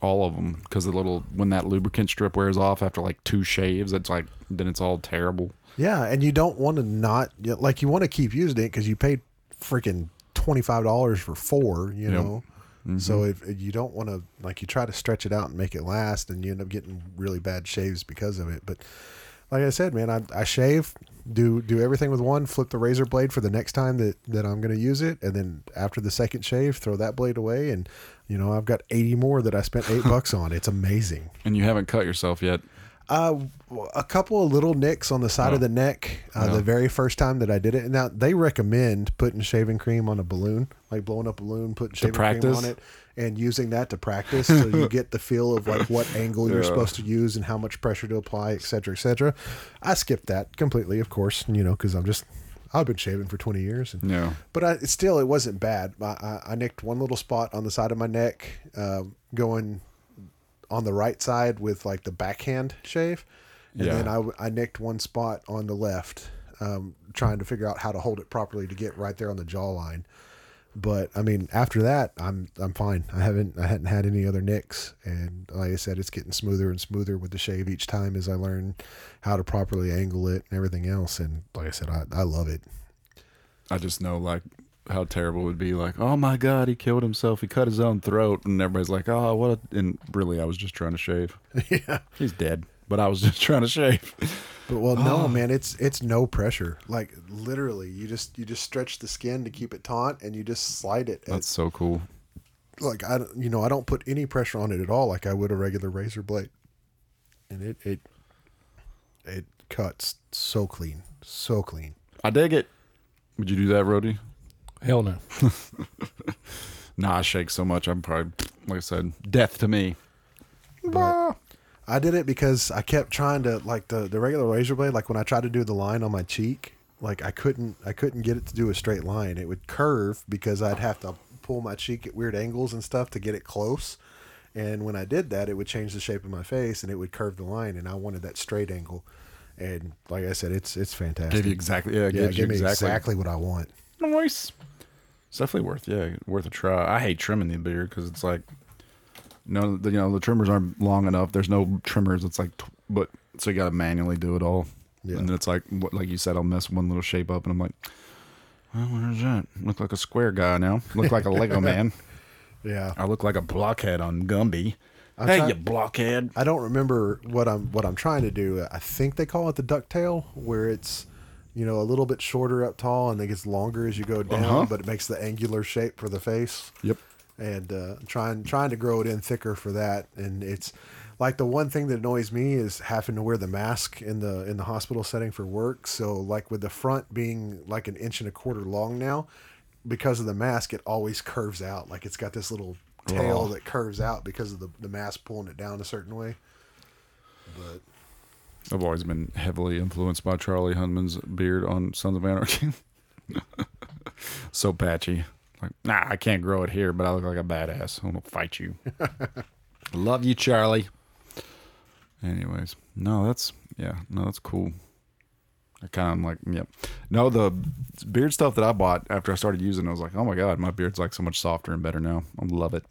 all of them, because the little when that lubricant strip wears off after like two shaves, it's like then it's all terrible. Yeah, and you don't want to not like you want to keep using it because you paid freaking twenty-five dollars for four. You yep. know. Mm-hmm. So if, if you don't want to, like you try to stretch it out and make it last and you end up getting really bad shaves because of it. But like I said, man, I, I shave, do do everything with one, flip the razor blade for the next time that, that I'm going to use it. And then after the second shave, throw that blade away. And, you know, I've got eighty more that I spent eight bucks on. It's amazing. And you haven't cut yourself yet. Uh, a couple of little nicks on the side oh. of the neck uh, no. the very first time that I did it. Now, they recommend putting shaving cream on a balloon, like blowing up a balloon, putting shaving cream on it, and using that to practice so you get the feel of like what angle yeah. you're supposed to use and how much pressure to apply, et cetera, et cetera. I skipped that completely, of course, you know, because I'm just... I've been shaving for twenty years. And, yeah. But I, still, it wasn't bad. I, I, I nicked one little spot on the side of my neck uh, going... on the right side with like the backhand shave. And yeah. then I, I nicked one spot on the left, um, trying to figure out how to hold it properly to get right there on the jawline. But I mean, after that, I'm, I'm fine. I haven't, I hadn't had any other nicks. And like I said, it's getting smoother and smoother with the shave each time as I learn how to properly angle it and everything else. And like I said, I, I love it. I just know like, how terrible it would be like, oh my God, he killed himself. He cut his own throat. And everybody's like, oh, what? A... And really, I was just trying to shave. Yeah. He's dead, but I was just trying to shave. But well, no, oh. man, it's, it's no pressure. Like literally you just, you just stretch the skin to keep it taut and you just slide it. That's at, so cool. Like I, you know, I don't put any pressure on it at all. Like I would a regular razor blade and it, it, it cuts so clean, so clean. I dig it. Would you do that, Rhodey? Hell no. Nah, I shake so much. I'm probably, like I said, death to me. But I did it because I kept trying to, like the, the regular razor blade, like when I tried to do the line on my cheek, like I couldn't, I couldn't get it to do a straight line. It would curve because I'd have to pull my cheek at weird angles and stuff to get it close. And when I did that, it would change the shape of my face and it would curve the line. And I wanted that straight angle. And like I said, it's, it's fantastic. Give you exactly, yeah, yeah, give you me exactly. exactly what I want. Nice. It's definitely worth, yeah, worth a try. I hate trimming the beard because it's like, no, the, you know, the trimmers aren't long enough. There's no trimmers. It's like, but so you got to manually do it all. Yeah. And then it's like, like you said, I'll mess one little shape up, and I'm like, well, where's that? Look like a square guy now. Look like a Lego man. Yeah. I look like a blockhead on Gumby. I'm hey, trying, you blockhead! I don't remember what I'm what I'm trying to do. I think they call it the ducktail, where it's. You know, a little bit shorter up tall, and it gets longer as you go down, uh-huh. but it makes the angular shape for the face. Yep. And uh, trying trying to grow it in thicker for that, and it's like the one thing that annoys me is having to wear the mask in the in the hospital setting for work. So, like with the front being like an inch and a quarter long now, because of the mask, it always curves out. Like it's got this little tail oh. that curves out because of the the mask pulling it down a certain way. But. I've always been heavily influenced by Charlie Hunnam's beard on Sons of Anarchy. So patchy. Like, nah, I can't grow it here, but I look like a badass. I'm going to fight you. Love you, Charlie. Anyways, no, that's, yeah, no, that's cool. I kind of like, yep. Yeah. No, the beard stuff that I bought after I started using it, I was like, oh my God, my beard's like so much softer and better now. I love it.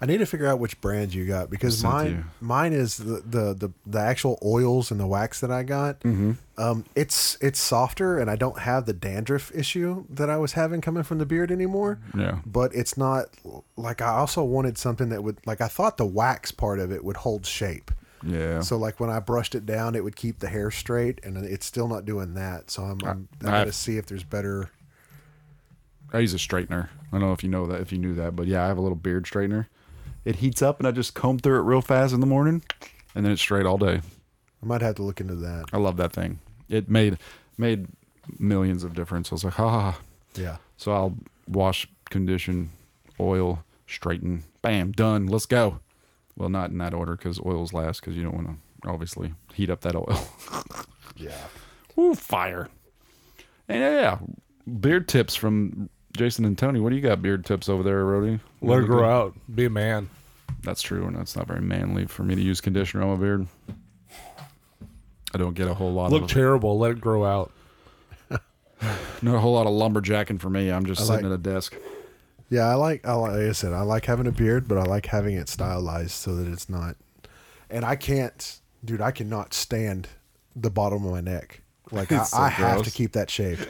I need to figure out which brand you got because mine mine is the, the, the, the actual oils and the wax that I got. Mm-hmm. Um, it's it's softer and I don't have the dandruff issue that I was having coming from the beard anymore. Yeah. But it's not like I also wanted something that would like I thought the wax part of it would hold shape. Yeah. So like when I brushed it down, it would keep the hair straight and it's still not doing that. So I'm, I'm, I'm going to see if there's better. I use a straightener. I don't know if you know that, if you knew that, but yeah, I have a little beard straightener. It heats up, and I just comb through it real fast in the morning, and then it's straight all day. I might have to look into that. I love that thing. It made made millions of difference. I was like, ha ha ha. Yeah. So I'll wash, condition, oil, straighten, bam, done. Let's go. Well, not in that order because oils last, because you don't want to obviously heat up that oil. Yeah. Ooh, fire. And yeah, beard tips from Jason and Tony. What do you got beard tips over there, Rhodey? Let her grow out. Be a man. That's true, and that's not very manly for me to use conditioner on my beard. I don't get a whole lot. Look of Look terrible. Let it grow out. Not a whole lot of lumberjacking for me. I'm just I sitting like, at a desk. Yeah, I like, I like. Like I said, I like having a beard, but I like having it stylized so that it's not. And I can't, dude. I cannot stand the bottom of my neck. Like I, so I have to keep that shaved.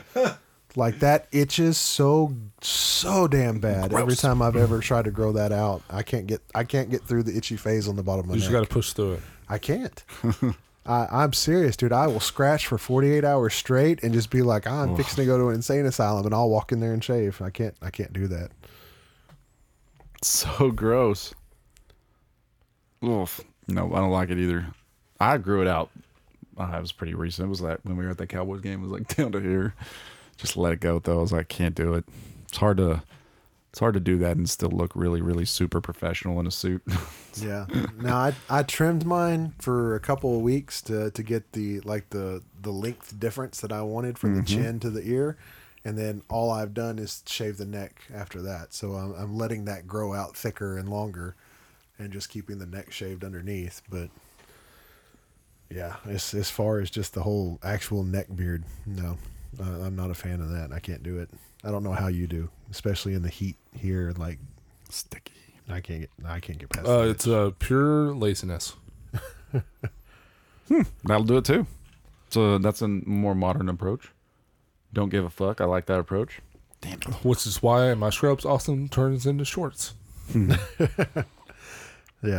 Like that itches so so damn bad. Gross. Every time I've ever tried to grow that out, I can't get. I can't get through the itchy phase on the bottom of my you neck. You just got to push through it. I can't. I, I'm serious, dude. I will scratch for forty-eight hours straight and just be like, I'm Ugh. fixing to go to an insane asylum, and I'll walk in there and shave. I can't. I can't do that. So gross. Oof. No, I don't like it either. I grew it out. I was pretty recent. It was like when we were at the Cowboys game. It was like down to here. Just let it go, though. I was like, can't do it. It's hard to. It's hard to do that and still look really, really super professional in a suit. Yeah. No, I I trimmed mine for a couple of weeks to, to get the like the, the length difference that I wanted from mm-hmm. the chin to the ear, and then all I've done is shave the neck after that. So I'm I'm letting that grow out thicker and longer, and just keeping the neck shaved underneath. But yeah, as as far as just the whole actual neck beard, no, uh, I'm not a fan of that. I can't do it. I don't know how you do, especially in the heat here, like sticky. I can't get. I can't get past. Uh, that it's a uh, pure laziness. hmm, that'll do it too. So that's a more modern approach. Don't give a fuck. I like that approach. Damn. Which is why my scrubs often turns into shorts. Yeah,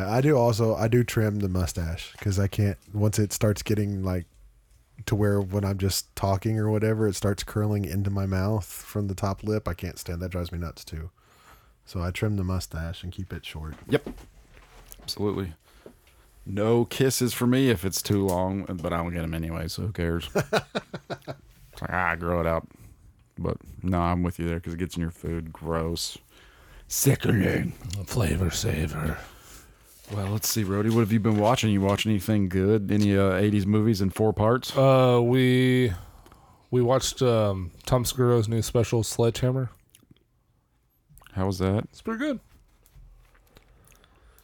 I do. Also, I do trim the mustache because I can't. Once it starts getting like. To where when I'm just talking or whatever, it starts curling into my mouth from the top lip. I can't stand that. Drives me nuts too. So I trim the mustache and keep it short. Yep. Absolutely. No kisses for me if it's too long, but I don't get them anyway, so who cares? It's like, ah, grow it out. But no, I'm with you there because it gets in your food. Gross. Sickening. Flavor saver. Well, let's see, Rhodey. What have you been watching? You watch anything good? Any uh, eighties movies in four parts? Uh, we we watched um, Tom Segura's new special, Sledgehammer. How was that? It's pretty good.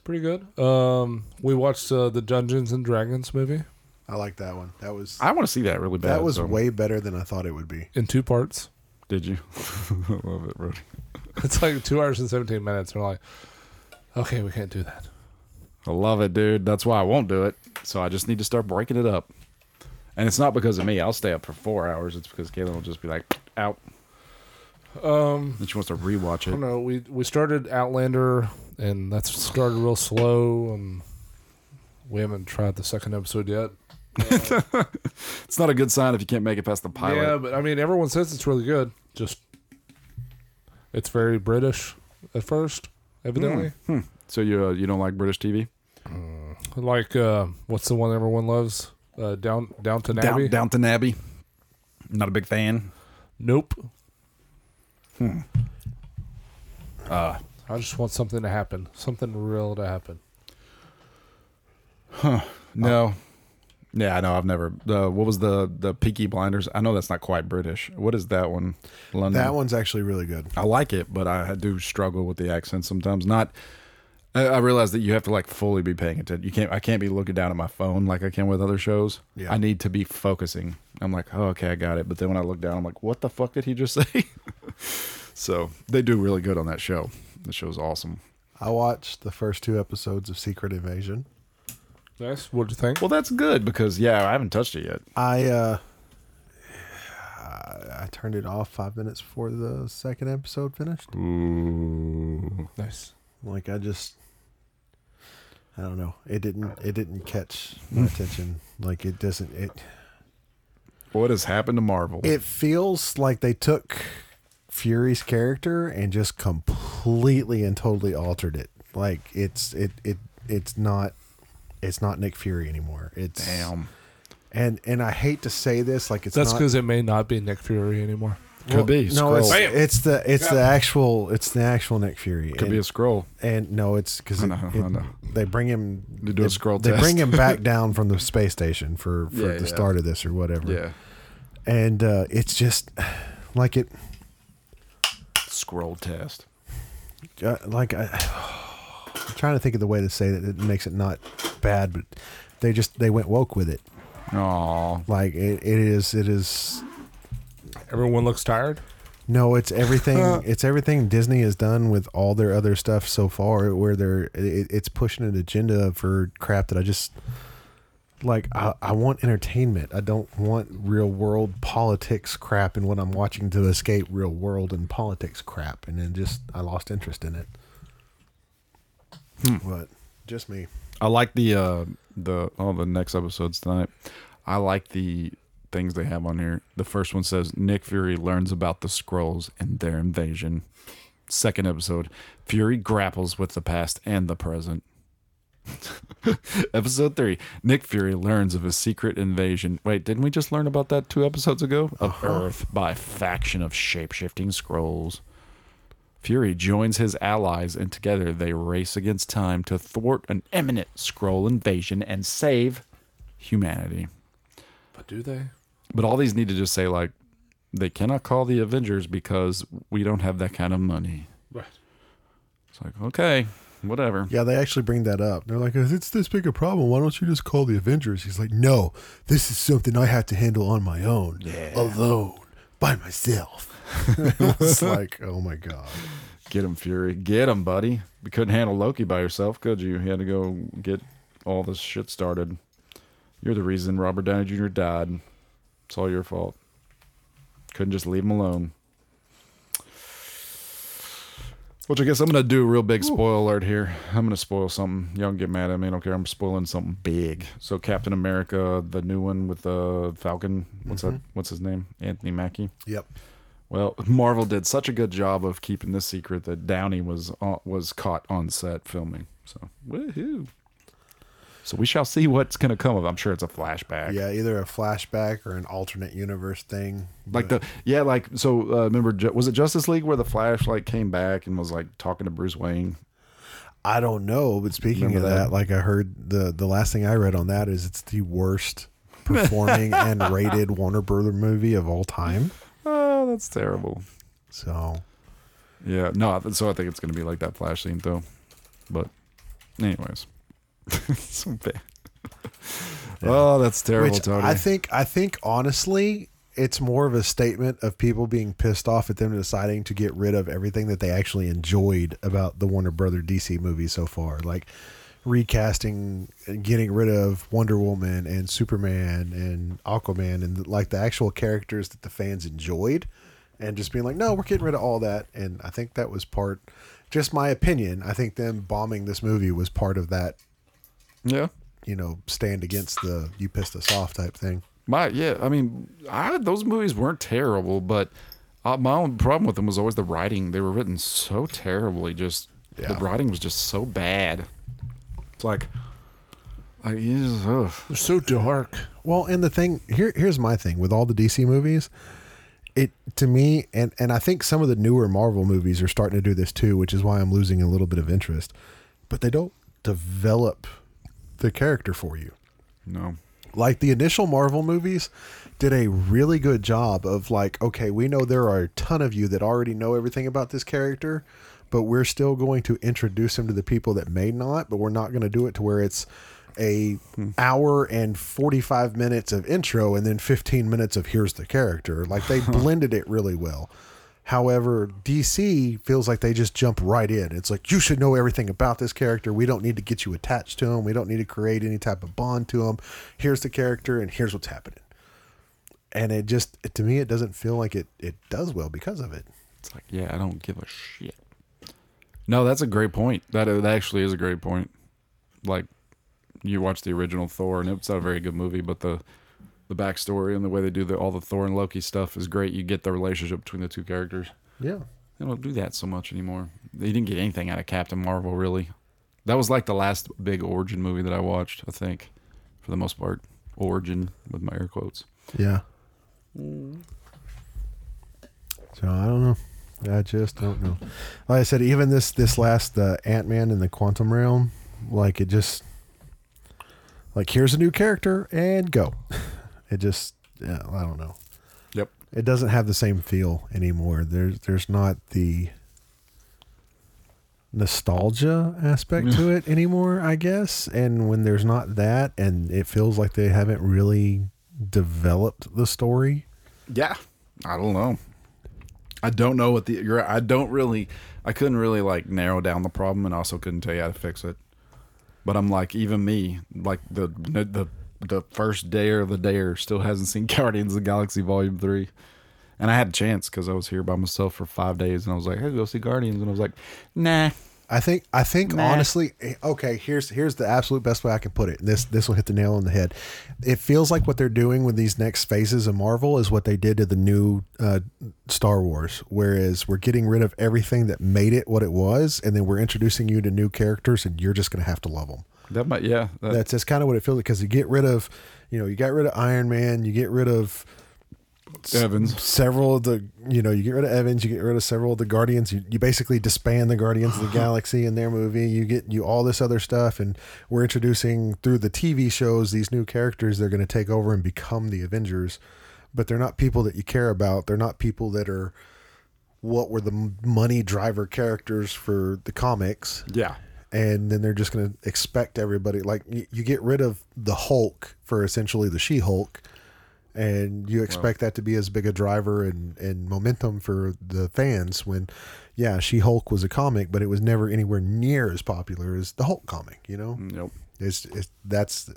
Pretty good. Um, we watched uh, the Dungeons and Dragons movie. I like that one. That was. I want to see that really bad. That was so. Way better than I thought it would be. In two parts. Did you? I love it, Rhodey. It's like two hours and seventeen minutes. We're like, okay, we can't do that. I love it, dude. That's why I won't do it. So I just need to start breaking it up. And it's not because of me. I'll stay up for four hours. It's because Caitlin will just be like, out. Um, and she wants to rewatch it. I don't know. We, we started Outlander, and that's started real slow. And we haven't tried the second episode yet. Uh, it's not a good sign if you can't make it past the pilot. Yeah, but I mean, everyone says it's really good. Just, it's very British at first, evidently. Hmm. Hmm. So you uh, you don't like British T V? Mm. Like uh, what's the one everyone loves? Uh, Down Downton Abbey. Down, Downton Abbey. Not a big fan. Nope. Hmm. Uh, I just want something to happen, something real to happen. Huh? No. Um, yeah, no, I've never. Uh, what was the the Peaky Blinders? I know that's not quite British. What is that one? London. That one's actually really good. I like it, but I do struggle with the accent sometimes. Not. I realize that you have to like fully be paying attention. You can't. I can't be looking down at my phone like I can with other shows. Yeah. I need to be focusing. I'm like, oh, okay, I got it. But then when I look down, I'm like, what the fuck did he just say? So they do really good on that show. The show's awesome. I watched the first two episodes of Secret Invasion. Nice. What'd you think? Well, that's good because yeah, I haven't touched it yet. I uh, I turned it off five minutes before the second episode finished. Ooh, nice. Like I just. I don't know. It didn't. It didn't catch my attention. Like it doesn't. It. What has happened to Marvel? It feels like they took Fury's character and just completely and totally altered it. Like it's it it it's not it's not Nick Fury anymore. It's damn. And and I hate to say this, like it's that's because it may not be Nick Fury anymore. Could well, be no, it's, it's the it's yeah. the actual it's the actual Nick Fury. Could and, be a Skrull. And no, it's because it, it, they bring him to do they, a Skrull They test. bring him back down from the space station for, for yeah, the yeah. start of this or whatever. Yeah, and uh, it's just like it Skrull test. Uh, like I, I'm trying to think of the way to say that it makes it not bad, but they just they went woke with it. Oh, like it, it is it is. Everyone looks tired? No, it's everything. It's everything Disney has done with all their other stuff so far, where they're it, it's pushing an agenda for crap that I just like. I, I want entertainment. I don't want real world politics crap in what I'm watching to escape real world and politics crap, and then just I lost interest in it. Hmm. But just me. I like the uh, the oh the next episodes tonight. I like the. Things they have on here. The first one says Nick Fury learns about the Skrulls and their invasion. Second episode, Fury grapples with the past and the present. Episode three, Nick Fury learns of a secret invasion. Wait, didn't we just learn about that two episodes ago? Of uh-huh. Earth by a faction of shape-shifting Skrulls. Fury joins his allies and together they race against time to thwart an imminent Skrull invasion and save humanity. But do they? But all these need to just say, like, they cannot call the Avengers because we don't have that kind of money. Right. It's like, okay, whatever. Yeah, they actually bring that up. They're like, it's this big a problem. Why don't you just call the Avengers? He's like, no, this is something I have to handle on my own. Yeah. Alone. By myself. It's like, oh, my God. Get him, Fury. Get him, buddy. You couldn't handle Loki by yourself, could you? You had to go get all this shit started. You're the reason Robert Downey Junior died. It's all your fault. Couldn't just leave him alone. Which I guess I'm going to do a real big spoil alert here. I'm going to spoil something. Y'all can get mad at me. I don't care. I'm spoiling something big. So Captain America, the new one with the Falcon. What's mm-hmm. that? What's his name? Anthony Mackie? Yep. Well, Marvel did such a good job of keeping this secret that Downey was, uh, was caught on set filming. So, woohoo. So we shall see what's going to come of it. I'm sure it's a flashback. Yeah, either a flashback or an alternate universe thing. Like the yeah, like so. Uh, remember, was it Justice League where the Flash like came back and was like talking to Bruce Wayne? I don't know, but speaking remember of that? that, like I heard the the last thing I read on that is it's the worst performing and rated Warner Brothers movie of all time. Oh, that's terrible. So, yeah, no. So I think it's going to be like that Flash scene though. But, anyways. So bad. Yeah. Oh, that's terrible, Which Tony. I think I think honestly it's more of a statement of people being pissed off at them deciding to get rid of everything that they actually enjoyed about the Warner Brothers D C movies so far. Like recasting, getting rid of Wonder Woman and Superman and Aquaman and like the actual characters that the fans enjoyed and just being like, no, we're getting rid of all that. And I think that was part just my opinion. I think them bombing this movie was part of that. Yeah, you know, stand against the you pissed us off type thing. My yeah, I mean, I, those movies weren't terrible, but uh, my own problem with them was always the writing. They were written so terribly. Just yeah. the writing was just so bad. It's like, I ugh. They're so dark. Well, and the thing here, here's my thing with all the D C movies. It to me, and and I think some of the newer Marvel movies are starting to do this too, which is why I'm losing a little bit of interest. But they don't develop the character for you. No. Like the initial Marvel movies did a really good job of like, okay, we know there are a ton of you that already know everything about this character, but we're still going to introduce him to the people that may not, but we're not going to do it to where it's a hmm. hour and forty-five minutes of intro and then fifteen minutes of here's the character. Like they blended it really well. However, D C feels like they just jump right in. It's like, you should know everything about this character. We don't need to get you attached to him. We don't need to create any type of bond to him. Here's the character and here's what's happening. And it just, it, to me, it doesn't feel like it, it does well because of it. It's like, yeah, I don't give a shit. No, that's a great point. That, that actually is a great point. Like, you watch the original Thor, and it's not a very good movie, but the... the backstory and the way they do the, all the Thor and Loki stuff is great. You get the relationship between the two characters. Yeah. They don't do that so much anymore. They didn't get anything out of Captain Marvel, really. That was like the last big origin movie that I watched, I think, for the most part. Origin, with my air quotes. Yeah. Mm. So, I don't know. I just don't know. Like I said, even this this last uh, Ant-Man in the Quantum Realm, like it just, like here's a new character and go. It just, yeah, I don't know. Yep. It doesn't have the same feel anymore. There's there's not the nostalgia aspect to it anymore, I guess. And when there's not that, and it feels like they haven't really developed the story. Yeah, I don't know. I don't know what the, you're, I don't really, I couldn't really like narrow down the problem, and also couldn't tell you how to fix it. But I'm like, even me, like the, the, the first dare of the dare still hasn't seen Guardians of the Galaxy Volume three. And I had a chance because I was here by myself for five days and I was like, hey, go see Guardians. And I was like, nah, I think, I think nah. honestly, okay, here's, here's the absolute best way I can put it. This, this will hit the nail on the head. It feels like what they're doing with these next phases of Marvel is what they did to the new uh, Star Wars. Whereas we're getting rid of everything that made it what it was. And then we're introducing you to new characters and you're just going to have to love them. That might, yeah. That, that's that's kind of what it feels like. Cause you get rid of, you know, you got rid of Iron Man, you get rid of Evans, several of the, you know, you get rid of Evans, you get rid of several of the Guardians, you, you basically disband the Guardians of the Galaxy in their movie, you get you all this other stuff, and we're introducing through the T V shows these new characters. They're going to take over and become the Avengers, but they're not people that you care about. They're not people that are what were the money driver characters for the comics. Yeah. And then they're just going to expect everybody, like you, you get rid of the Hulk for essentially the She-Hulk. And you expect wow. that to be as big a driver and, and momentum for the fans when, yeah, She-Hulk was a comic, but it was never anywhere near as popular as the Hulk comic, you know? Nope. It's, it's, that's,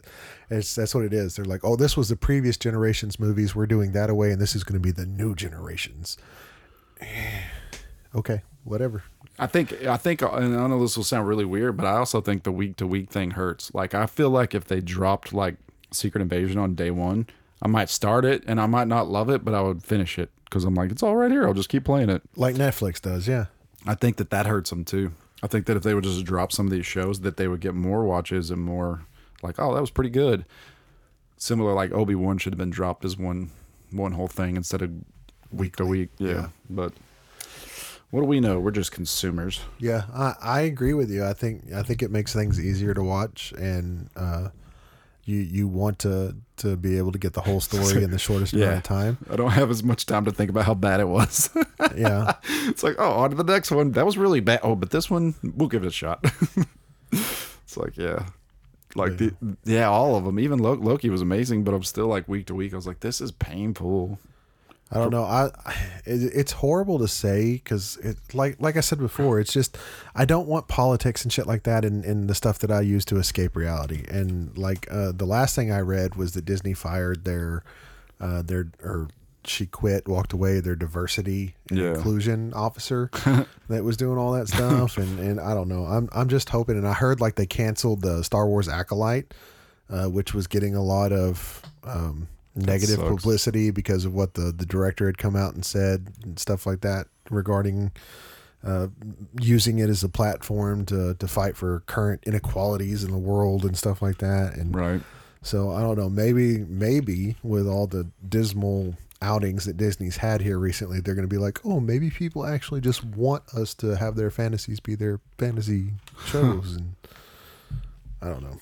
it's, that's what it is. They're like, oh, this was the previous generation's movies. We're doing that away, and this is going to be the new generation's. Okay, whatever. I think, I think, and I know this will sound really weird, but I also think the week-to-week thing hurts. Like, I feel like if they dropped, like, Secret Invasion on day one, I might start it and I might not love it, but I would finish it because I'm like, it's all right here. I'll just keep playing it. Like Netflix does. Yeah. I think that that hurts them too. I think that if they would just drop some of these shows, that they would get more watches and more like, oh, that was pretty good. Similar, like Obi-Wan should have been dropped as one, one whole thing instead of week to week. Yeah. yeah. But what do we know? We're just consumers. Yeah. I, I agree with you. I think, I think it makes things easier to watch, and, uh, You you want to, to be able to get the whole story in the shortest yeah. amount of time. I don't have as much time to think about how bad it was. Yeah. It's like, oh, on to the next one. That was really bad. Oh, but this one, we'll give it a shot. It's like, yeah. Like, yeah. The, yeah, all of them. Even Loki was amazing, but I'm still like week to week. I was like, this is painful. I don't know. I it, it's horrible to say because, like like I said before, it's just I don't want politics and shit like that in, in the stuff that I use to escape reality. And like uh, the last thing I read was that Disney fired their uh, their or she quit, walked away, their diversity and yeah. inclusion officer that was doing all that stuff. And, and I don't know. I'm I'm just hoping. And I heard like they canceled the Star Wars Acolyte, uh, which was getting a lot of. Um, negative publicity because of what the, the director had come out and said and stuff like that regarding uh, using it as a platform to, to fight for current inequalities in the world and stuff like that. And right. So I don't know, maybe, maybe with all the dismal outings that Disney's had here recently, they're going to be like, oh, maybe people actually just want us to have their fantasies be their fantasy shows. And I don't know.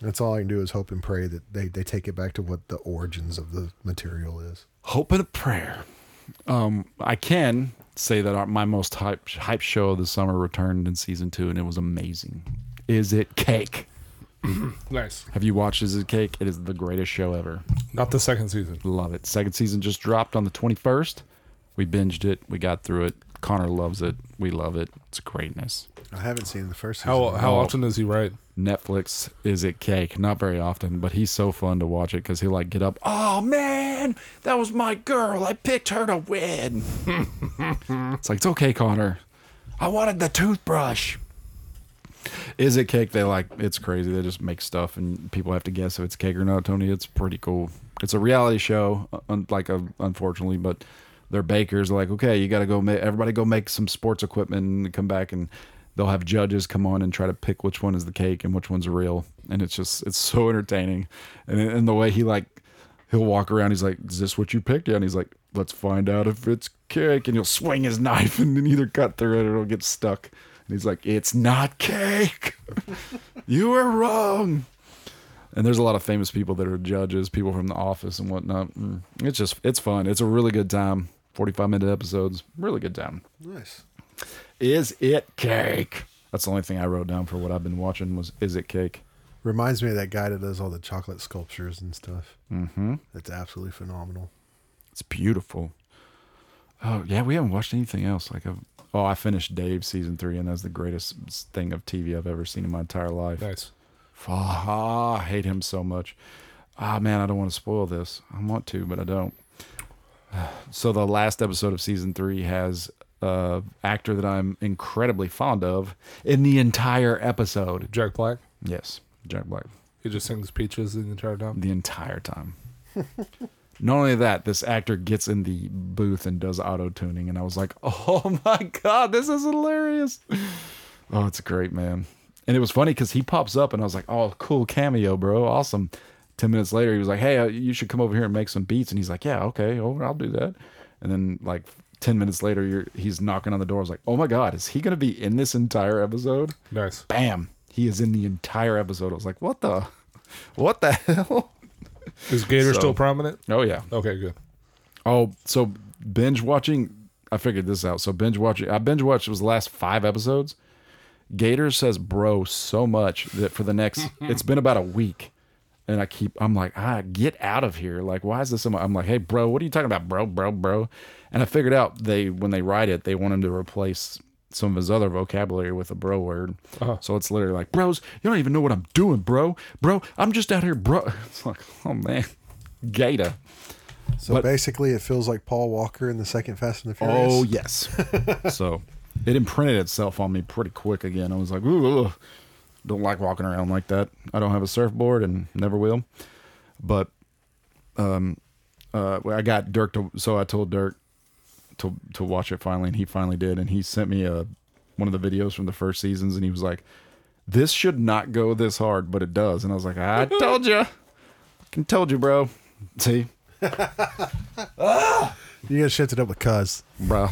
That's all I can do is hope and pray that they, they take it back to what the origins of the material is. Hope and a prayer. Um, I can say that our, my most hype, hype show of the summer returned in season two, and it was amazing. Is It Cake? Nice. Have you watched Is It Cake? It is the greatest show ever. Not the second season. Love it. Second season just dropped on the twenty-first. We binged it. We got through it. Connor loves it. We love it. It's greatness. I haven't seen the first season. How, how often does he write? Netflix Is It Cake? Not very often, but he's so fun to watch it because he'll like get up. Oh man, that was my girl. I picked her to win. It's like, it's okay, Connor. I wanted the toothbrush. Is It Cake? They like, it's crazy. They just make stuff and people have to guess if it's cake or not, Tony. It's pretty cool. It's a reality show, un- like a, unfortunately, but their bakers are like, okay, you got to go make, everybody go make some sports equipment and come back, and they'll have judges come on and try to pick which one is the cake and which one's real. And it's just, it's so entertaining. And, and the way he like, he'll walk around, he's like, is this what you picked? Yeah. And he's like, let's find out if it's cake. And he'll swing his knife and then either cut through it or it'll get stuck. And he's like, it's not cake. You were wrong. And there's a lot of famous people that are judges, people from The Office and whatnot. It's just, it's fun. It's a really good time. forty-five minute episodes. Really good time. Nice. Is it cake? That's the only thing I wrote down for what I've been watching was, is it cake? Reminds me of that guy that does all the chocolate sculptures and stuff. Mm-hmm. That's absolutely phenomenal. It's beautiful. Oh, yeah, we haven't watched anything else. Like, I've, oh, I finished Dave season three, and that's the greatest thing of T V I've ever seen in my entire life. Nice. Oh, I hate him so much. Ah, oh, man, I don't want to spoil this. I want to, but I don't. So the last episode of season three has... Uh, actor that I'm incredibly fond of in the entire episode. Jack Black? Yes, Jack Black. He just sings Peaches the entire time? The entire time. Not only that, this actor gets in the booth and does auto-tuning, and I was like, oh my God, this is hilarious. Oh, it's great, man. And it was funny because he pops up, and I was like, oh, cool cameo, bro. Awesome. Ten minutes later, he was like, hey, you should come over here and make some beats. And he's like, yeah, okay, oh, I'll do that. And then, like, ten minutes later, you're, he's knocking on the door. I was like, oh my God, is he going to be in this entire episode? Nice. Bam. He is in the entire episode. I was like, what the, what the hell? Is Gator so, still prominent? Oh yeah. Okay, good. Oh, so binge watching, I figured this out. So binge watching, I binge watched, it was the last five episodes. Gator says bro so much that for the next, it's been about a week. And I keep, I'm like, ah, get out of here. Like, why is this? Someone? I'm like, hey, bro, what are you talking about? Bro, bro, bro. And I figured out they, when they write it, they want him to replace some of his other vocabulary with a bro word. Uh-huh. So it's literally like, bros, you don't even know what I'm doing, bro. Bro, I'm just out here, bro. It's like, oh, man, Gator. So but, basically it feels like Paul Walker in the second Fast and the Furious. Oh, yes. So it imprinted itself on me pretty quick again. I was like, ooh, ooh. Don't like walking around like that. I don't have a surfboard and never will. But um, uh, I got Dirk to, so I told Dirk to to watch it finally, and he finally did. And he sent me a one of the videos from the first seasons, and he was like, "This should not go this hard, but it does." And I was like, "I told you, I told you, bro." See, ah! You gotta shift it up with Cuz, bro,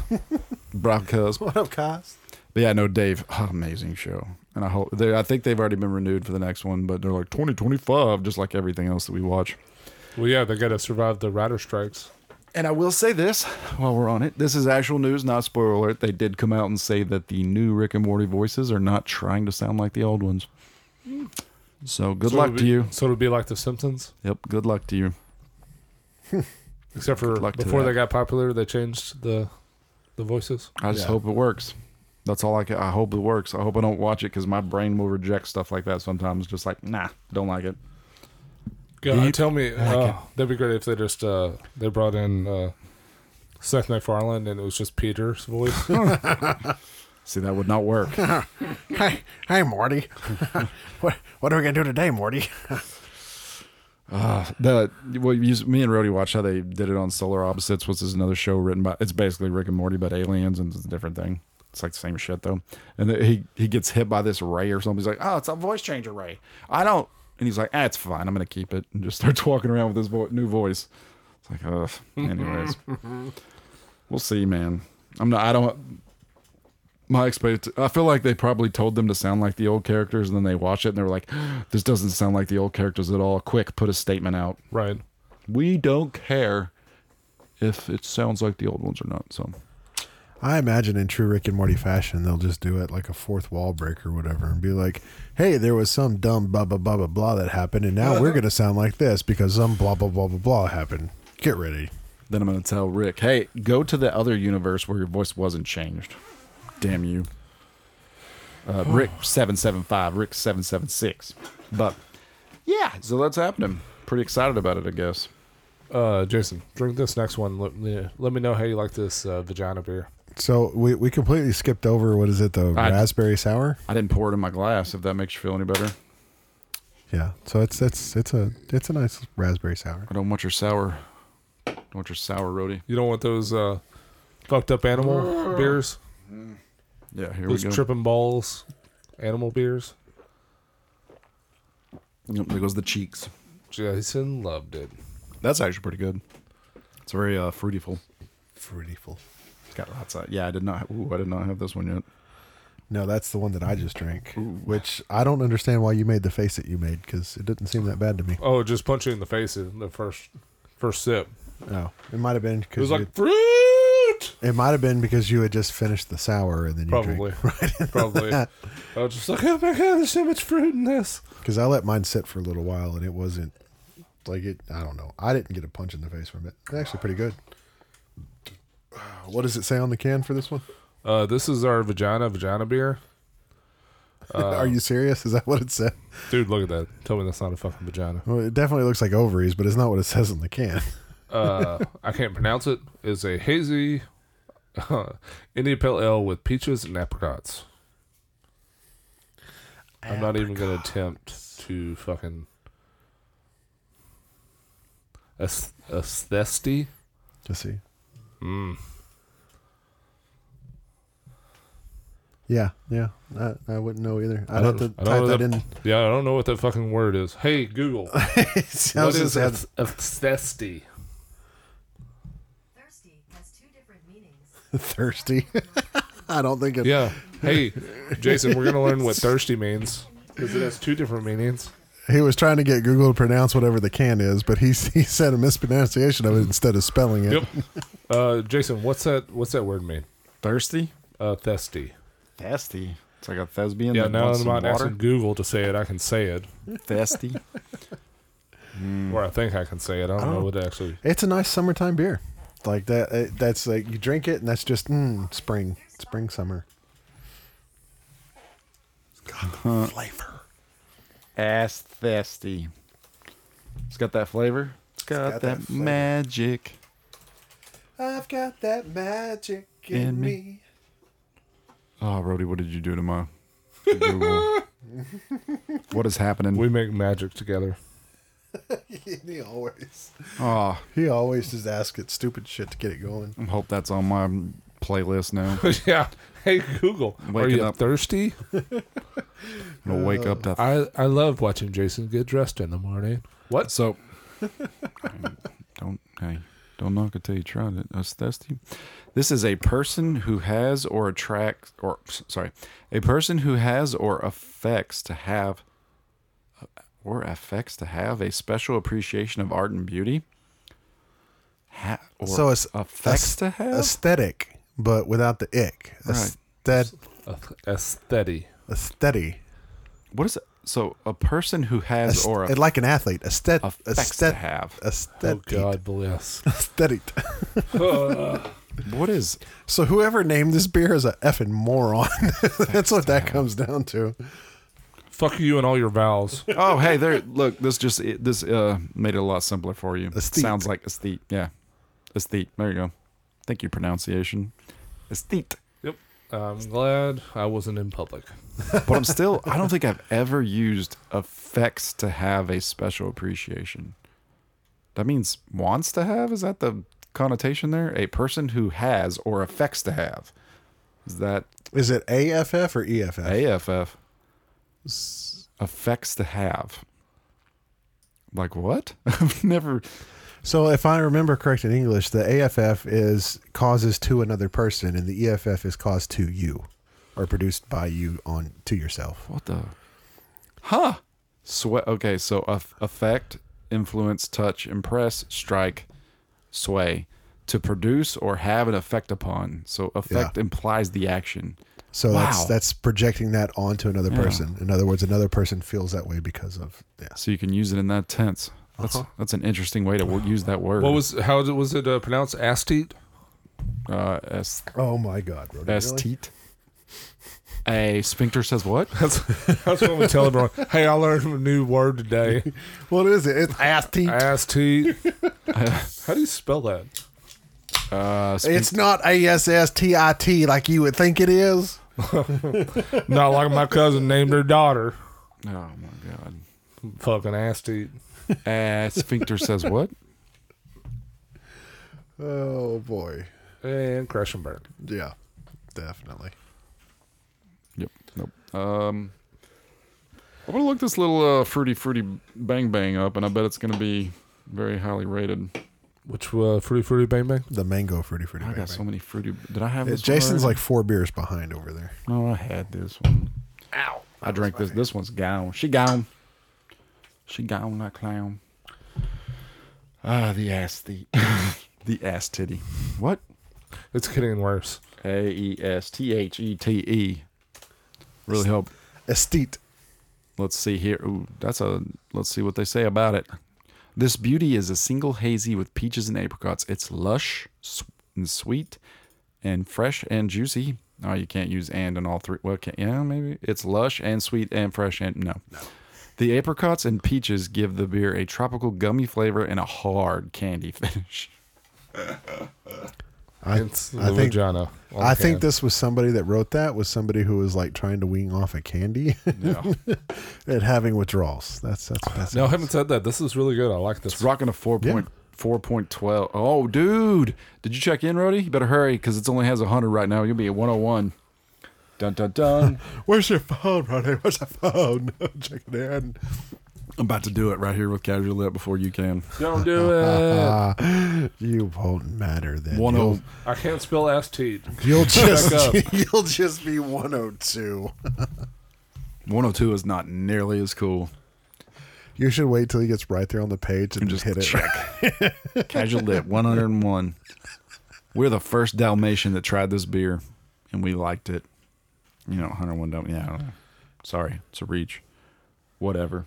bro, Cuz. What up, Cuz? But yeah, no, Dave, oh, amazing show. And I hope they, I think they've already been renewed for the next one, but they're like twenty twenty-five, just like everything else that we watch. Well, yeah, they got to survive the writer strikes. And I will say this while we're on it. This is actual news, not spoiler alert. They did come out and say that the new Rick and Morty voices are not trying to sound like the old ones. So good so luck be, to you. So it'll be like The Simpsons? Yep, good luck to you. Except for before they got popular, they changed the the voices. I just yeah. hope it works. That's all I can. I hope it works. I hope I don't watch it because my brain will reject stuff like that sometimes. Just like, nah, don't like it. God, you tell me, like uh, that'd be great if they just uh, they brought in uh, Seth MacFarlane and it was just Peter's voice. See, that would not work. Hi, hi, Morty. what what are we gonna do today, Morty? Uh, the well, you, me and Rhodey watched how they did it on Solar Opposites, which is another show written by. It's basically Rick and Morty, but aliens, and it's a different thing. It's like the same shit, though. And the, he, he gets hit by this ray or something. He's like, oh, it's a voice changer ray. I don't. And he's like, ah, it's fine. I'm going to keep it. And just starts walking around with his vo- new voice. It's like, ugh. Anyways. We'll see, man. I'm not, I don't. My expect. I feel like they probably told them to sound like the old characters, and then they watch it and they were like, this doesn't sound like the old characters at all. Quick, put a statement out. Right. We don't care if it sounds like the old ones or not. So. I imagine in true Rick and Morty fashion, they'll just do it like a fourth wall break or whatever and be like, hey, there was some dumb blah, blah, blah, blah, blah that happened, and now we're going to sound like this because some blah, blah, blah, blah, blah happened. Get ready. Then I'm going to tell Rick, hey, go to the other universe where your voice wasn't changed. Damn you. Uh, Rick seven seven five, Rick seven seven six. But, yeah, so that's happening. Pretty excited about it, I guess. Uh, Jason, drink this next one. Let me, let me know how you like this uh, vagina beer. So we, we completely skipped over, what is it, the I, raspberry sour? I didn't pour it in my glass, if that makes you feel any better. Yeah, so it's it's it's a it's a nice raspberry sour. I don't want your sour. I don't want your sour, Rhodey. You don't want those uh, Fucked up animal beers. Yeah, here Those we go. Those tripping balls, animal beers. Yep, there goes the cheeks. Jason loved it. That's actually pretty good. It's very uh, fruityful. Fruityful. It's got lots of. Yeah, I did not. Ooh, I did not have this one yet. No, that's the one that I just drank, ooh. Which I don't understand why you made the face that you made because it didn't seem that bad to me. Oh, just punch you in the face in the first first sip. Oh, it might have been because it was like had, fruit. It might have been because you had just finished the sour and then you probably drank right probably. That. I was just like, oh my god, there's so much fruit in this. Because I let mine sit for a little while and it wasn't like it. I don't know. I didn't get a punch in the face from it. It's actually pretty good. What does it say on the can for this one? Uh, this is our vagina vagina beer. Uh, Are you serious? Is that what it said? Dude, look at that. Tell me that's not a fucking vagina. Well, it definitely looks like ovaries, but it's not what it says on the can. uh, I can't pronounce it. It's a hazy uh, India Pale Ale with peaches and apricots. apricots. I'm not even going to attempt to fucking aesthesty. Just see. Mm. Yeah, yeah. I, I wouldn't know either. I'd I have to type that, that in. Yeah, I don't know what that fucking word is. Hey, Google. What is that? Thirsty. Thirsty has two different meanings. Thirsty? I don't think it... Yeah. Hey, Jason, we're going to learn what thirsty means because it has two different meanings. He was trying to get Google to pronounce whatever the can is, but he he said a mispronunciation of it instead of spelling it. Yep. Uh, Jason, what's that What's that word mean? Thirsty? Uh, thirsty. Thirsty. It's like a thespian. Yeah, now I'm not asking Google to say it. I can say it. Thirsty. mm. Or I think I can say it. I don't, I don't know what actually. It's a nice summertime beer. Like that. It, that's like you drink it, and that's just mm, spring, spring, summer. It's got the flavor. Ass thirsty. It's got that flavor. It's got, it's got that, that magic. I've got that magic in, in me. me. Oh, Rhodey, what did you do to my Google? What is happening? We make magic together. He always. Oh, he always just asks it stupid shit to get it going. I hope that's on my playlist now. Yeah. Hey, Google, are you up. thirsty? I'm going to wake up to... I, I love watching Jason get dressed in the morning. What? So, don't... Hey. Don't knock it till you try it. That's thirsty. This is a person who has or attracts, or sorry, a person who has or affects to have, or affects to have a special appreciation of art and beauty. Ha, or so it's affects a, to have aesthetic, but without the ick. Right. Aesthet- aesthetic. Aesthetic. What is it? So a person who has a, or a, like an athlete, aesthetic, aesthetic, have aesthetic. Oh God bless aesthetic. uh, what is? So whoever named this beer is a effing moron. That's what that comes down to. Fuck you and all your vowels. Oh hey, there. Look, this just it, this uh, made it a lot simpler for you. Aesthete. Sounds like aesthete. Yeah, aesthete. There you go. Thank you, pronunciation. Aesthete. I'm glad I wasn't in public. But I'm still, I don't think I've ever used affects to have a special appreciation. That means wants to have? Is that the connotation there? A person who has or affects to have. Is that... Is it A F F or E F F? A F F. S- affects to have. Like what? I've never... So if I remember correct in English, the A F F is causes to another person, and the E F F is caused to you, or produced by you on to yourself. What the? Huh. Sweat. Okay, so af- affect, influence, touch, impress, strike, sway. To produce or have an effect upon. So affect yeah. implies the action. So wow. that's that's projecting that onto another yeah. person. In other words, another person feels that way because of. Yeah. So you can use it in that tense. That's uh-huh. that's an interesting way to w- use that word. What was how was it uh, pronounced? Aesthete. Uh, as- oh my God, Rhodey, aesthete. Really? A sphincter says what? That's that's what we tell everyone. Hey, I learned a new word today. What is it? It's aesthete. Aesthete. How do you spell that? Uh, spin- it's not A S S T I T like you would think it is. Not like my cousin named her daughter. Oh my God, fucking aesthete. Uh, sphincter says what? Oh boy. and crash and burn. Yeah, definitely. Yep. Nope. Um, I'm gonna look this little uh, fruity fruity bang bang up, and I bet it's gonna be very highly rated. Which uh, fruity fruity bang bang? The mango fruity fruity. I bang got bang. So many fruity. Did I have this? Yeah, Jason's one like four beers behind over there. No, oh, I had this one. Ow! I drank this. Hand. This one's gone. She gone. She gone like clown. Ah, the ass the the ass titty. What? It's getting worse. A e s t h e t e. Really help. Esthete. Let's see here. Ooh, that's a. Let's see what they say about it. This beauty is a single hazy with peaches and apricots. It's lush and sweet and fresh and juicy. Oh, you can't use and in all three. Well, can, yeah, maybe. It's lush and sweet and fresh and no. no. The apricots and peaches give the beer a tropical gummy flavor and a hard candy finish. I, it's I think I think this was somebody that wrote that was somebody who was like trying to wean off a candy yeah. and having withdrawals. That's that's. that's no, nice. I haven't said that. This is really good. I like this. It's rocking a four point yeah. four point twelve. Oh, dude! Did you check in, Rhodey? You better hurry because it only has a hundred right now. You'll be at one hundred one. Dun dun dun. Where's your phone, Rhodey? Where's your phone? Check it in. I'm about to do it right here with Casual Lit before you can. Don't do it. You won't matter then. one oh I can't spell S T. You'll just you'll just be one oh two. one oh two is not nearly as cool. You should wait till he gets right there on the page and, and just hit it. Check. Casual Lit one oh one. We're the first Dalmatian that tried this beer, and we liked it. You know, one oh one don't. Yeah, I don't know. Sorry, it's a reach. Whatever.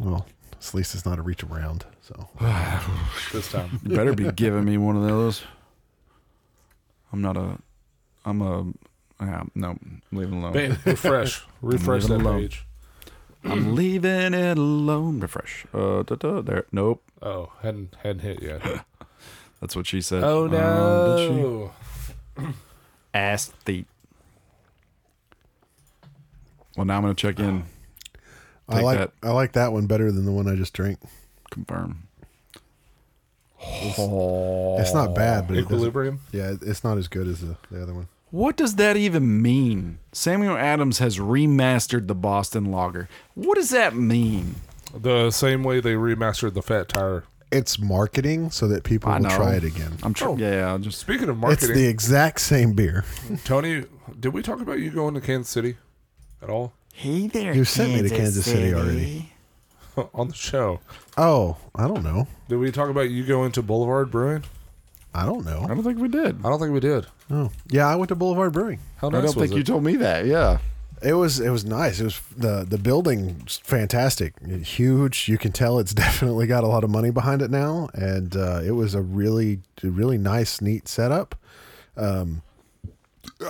Well, at least it's not a reach around. So this time, you better be giving me one of those. I'm not a. I'm a. Uh, no, I'm leaving it alone. Bam, refresh, refresh that page. I'm leaving it alone. Refresh. Uh, da, da, there. Nope. Oh, hadn't hadn't hit yet. That's what she said. Oh no. Um, Ass thief. Well, now I'm gonna check in. Take I like that. I like that one better than the one I just drank. Confirm. Oh. It's not bad, but Equilibrium? It yeah, it's not as good as the, the other one. What does that even mean? Samuel Adams has remastered the Boston Lager. What does that mean? The same way they remastered the Fat Tire. It's marketing so that people will try it again. I'm trying. Oh, yeah, I'm just speaking of marketing. It's the exact same beer. Tony, did we talk about you going to Kansas City at all? Hey there, you sent Kansas me to Kansas City, City already. On the show. Oh, I don't know. Did we talk about you going to Boulevard Brewing? I don't know. I don't think we did. I don't think we did. Oh, yeah, I went to Boulevard Brewing. How nice I don't was think it? You told me that. Yeah, it was. It was nice. It was the the building's fantastic, it's huge. You can tell it's definitely got a lot of money behind it now, and uh, it was a really, really nice, neat setup. Um,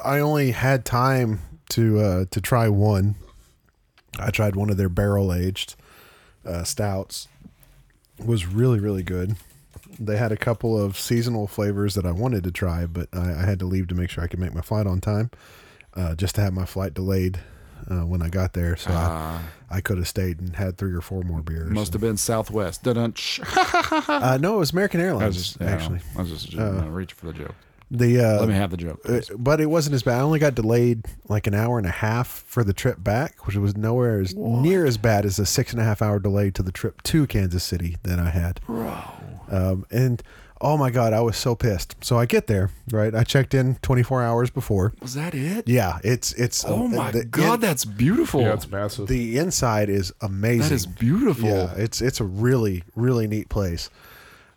I only had time to uh, to try one. I tried one of their barrel-aged uh, stouts. It was really, really good. They had a couple of seasonal flavors that I wanted to try, but I, I had to leave to make sure I could make my flight on time, uh, just to have my flight delayed uh, when I got there. So uh, I, I could have stayed and had three or four more beers. Must have been Southwest. uh, no, it was American Airlines, I was just, yeah, actually. I was just uh, reaching for the joke. The uh, Let me have the joke. Please. But it wasn't as bad. I only got delayed like an hour and a half for the trip back, which was nowhere as what? near as bad as a six and a half hour delay to the trip to Kansas City that I had. Bro. Um, and oh my God, I was so pissed. So I get there, right? I checked in twenty-four hours before. Was that it? Yeah. It's, it's, oh uh, my the, God, in, that's beautiful. Yeah, it's massive. The inside is amazing. That is beautiful. Yeah. It's, it's a really, really neat place.